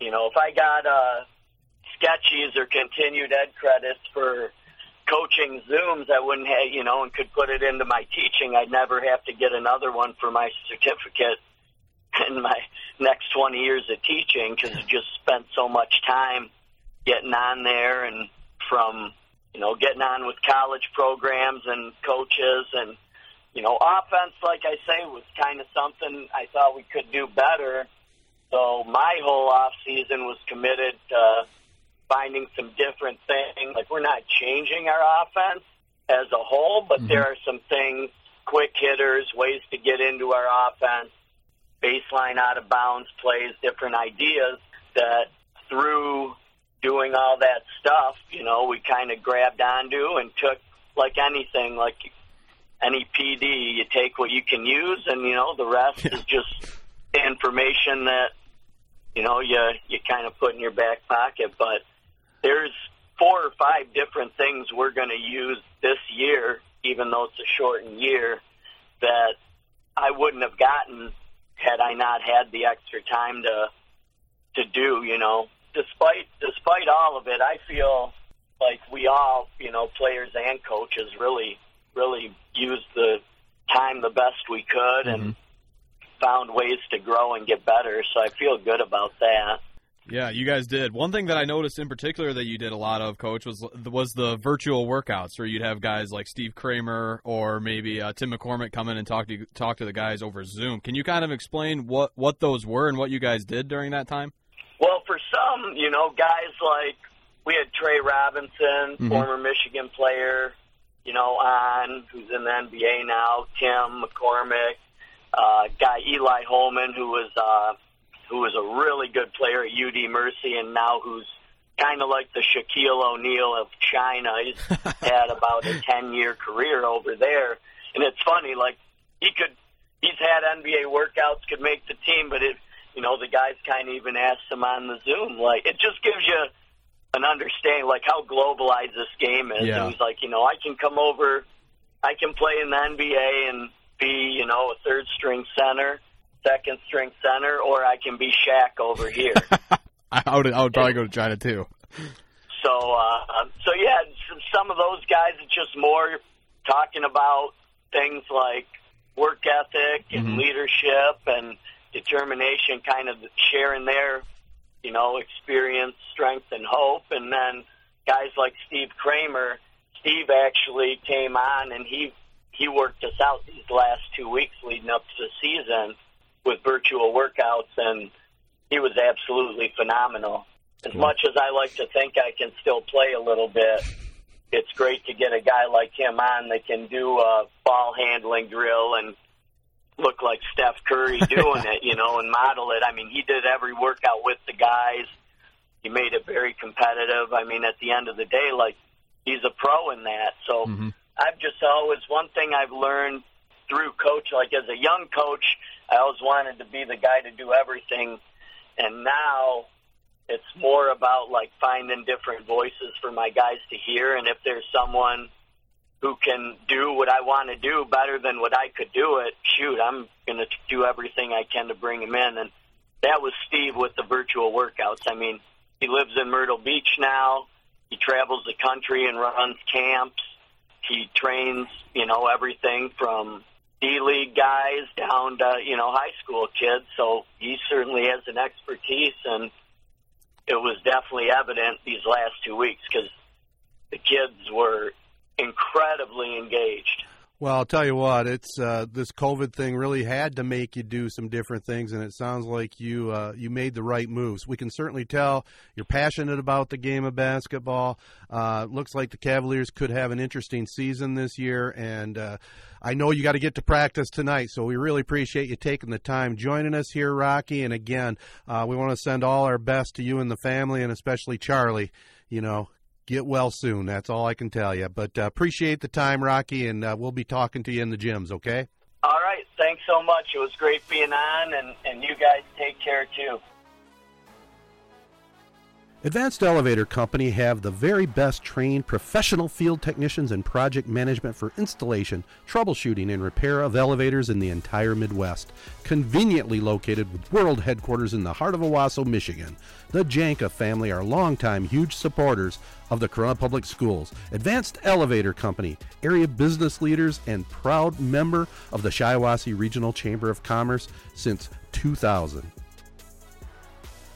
you know, if I got uh, sketches or continued ed credits for coaching Zooms, I wouldn't have, you know, and could put it into my teaching. I'd never have to get another one for my certificate in my next twenty years of teaching, because I just spent so much time getting on there, and from, you know, getting on with college programs and coaches. And, you know, offense, like I say, was kind of something I thought we could do better. So my whole off season was committed to finding some different things. Like, we're not changing our offense as a whole, but mm-hmm. there are some things, quick hitters, ways to get into our offense, baseline out-of-bounds plays, different ideas that through doing all that stuff, you know, we kind of grabbed onto and took, like anything, like any P D, you take what you can use, and, you know, the rest yeah. is just information that, you know, you, you kind of put in your back pocket. But there's four or five different things we're going to use this year, even though it's a shortened year, that I wouldn't have gotten had I not had the extra time to to do, you know. Despite despite all of it, I feel like we all, you know, players and coaches, really, really used the time the best we could mm-hmm. and found ways to grow and get better. So I feel good about that. Yeah, you guys did. One thing that I noticed in particular that you did a lot of, Coach, was was the virtual workouts, where you'd have guys like Steve Kramer or maybe uh, Tim McCormick come in and talk to talk to the guys over Zoom. Can you kind of explain what, what those were and what you guys did during that time? Well, for some, you know, guys like we had Trey Robinson, mm-hmm. former Michigan player, you know, on, who's in the N B A now, Tim McCormick, uh, guy Eli Holman, who was uh, – who was a really good player at U D Mercy, and now who's kind of like the Shaquille O'Neal of China. He's had about a ten-year career over there. And it's funny, like, he could, he's had N B A workouts, could make the team, but, it, you know, the guys kind of even asked him on the Zoom. Like, it just gives you an understanding, like, how globalized this game is. Yeah. And he's like, you know, I can come over, I can play in the N B A and be, you know, a third-string center, second string center, or I can be Shaq over here. I would, I would probably go to China too. So, uh, so yeah, some of those guys, it's just more talking about things like work ethic and mm-hmm. leadership and determination, kind of sharing their, you know, experience, strength, and hope. And then guys like Steve Kramer, Steve actually came on, and he, he worked us out these last two weeks leading up to the season with virtual workouts, and he was absolutely phenomenal. as much as I like to think I can still play a little bit, it's great to get a guy like him on that can do a ball handling drill and look like Steph Curry doing it, you know, and model it. I mean, he did every workout with the guys. He made it very competitive. I mean, at the end of the day, like, he's a pro in that. So mm-hmm. I've just always, one thing I've learned through coach, like as a young coach, I always wanted to be the guy to do everything. And now it's more about, like, finding different voices for my guys to hear. And if there's someone who can do what I want to do better than what I could do it, shoot, I'm going to do everything I can to bring him in. And that was Steve with the virtual workouts. I mean, he lives in Myrtle Beach now. He travels the country and runs camps. He trains, you know, everything from D-League guys down to, you know, high school kids. So he certainly has an expertise, and it was definitely evident these last two weeks because the kids were incredibly engaged. Well, I'll tell you what, it's uh, this COVID thing really had to make you do some different things, and it sounds like you uh, you made the right moves. We can certainly tell you're passionate about the game of basketball. Uh, looks like the Cavaliers could have an interesting season this year, and uh, I know you got to get to practice tonight, so we really appreciate you taking the time joining us here, Rocky. And again, uh, we want to send all our best to you and the family, and especially Charlie, you know. Get well soon. That's all I can tell you. But uh, appreciate the time, Rocky, and uh, we'll be talking to you in the gyms, okay? All right. Thanks so much. It was great being on, and, and you guys take care, too. Advanced Elevator Company have the very best trained professional field technicians and project management for installation, troubleshooting, and repair of elevators in the entire Midwest. Conveniently located with world headquarters in the heart of Owasso, Michigan, the Janka family are longtime huge supporters of the Corunna Public Schools. Advanced Elevator Company, area business leaders, and proud member of the Shiawassee Regional Chamber of Commerce since two thousand.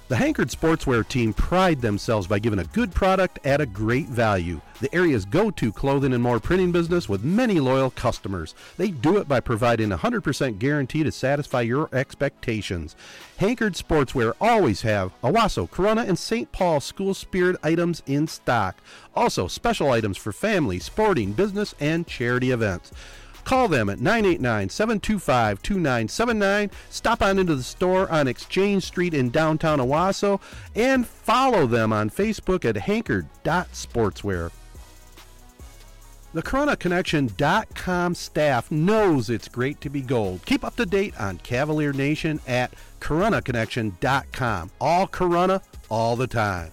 The Hankerd Sportswear team pride themselves by giving a good product at a great value. The area's go-to clothing and more printing business with many loyal customers. They do it by providing a one hundred percent guarantee to satisfy your expectations. Hankerd Sportswear always have Owasso, Corunna, and Saint Paul school spirit items in stock. Also, special items for family, sporting, business, and charity events. Call them at nine eight nine, seven two five, two nine seven nine. Stop on into the store on Exchange Street in downtown Owasso and follow them on Facebook at hankerd dot sportswear. The Corunna Connection dot com staff knows it's great to be gold. Keep up to date on Cavalier Nation at Corunna Connection dot com. All Corunna, all the time.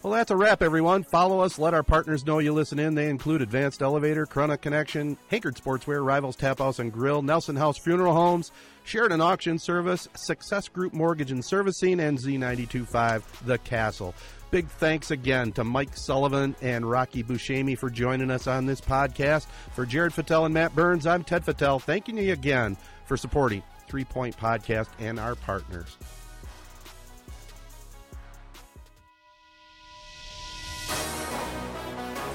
Well, that's a wrap, everyone. Follow us. Let our partners know you listen in. They include Advanced Elevator, Corunna Connection, Hankerd Sportswear, Rivals Tap House and Grill, Nelson House Funeral Homes, Sheridan Auction Service, Success Group Mortgage and Servicing, and Z ninety-two point five The Castle. Big thanks again to Mike Sullivan and Rocky Buscemi for joining us on this podcast. For Jared Fattel and Matt Burns, I'm Ted Fattel, thanking you again for supporting Three Point Podcast and our partners.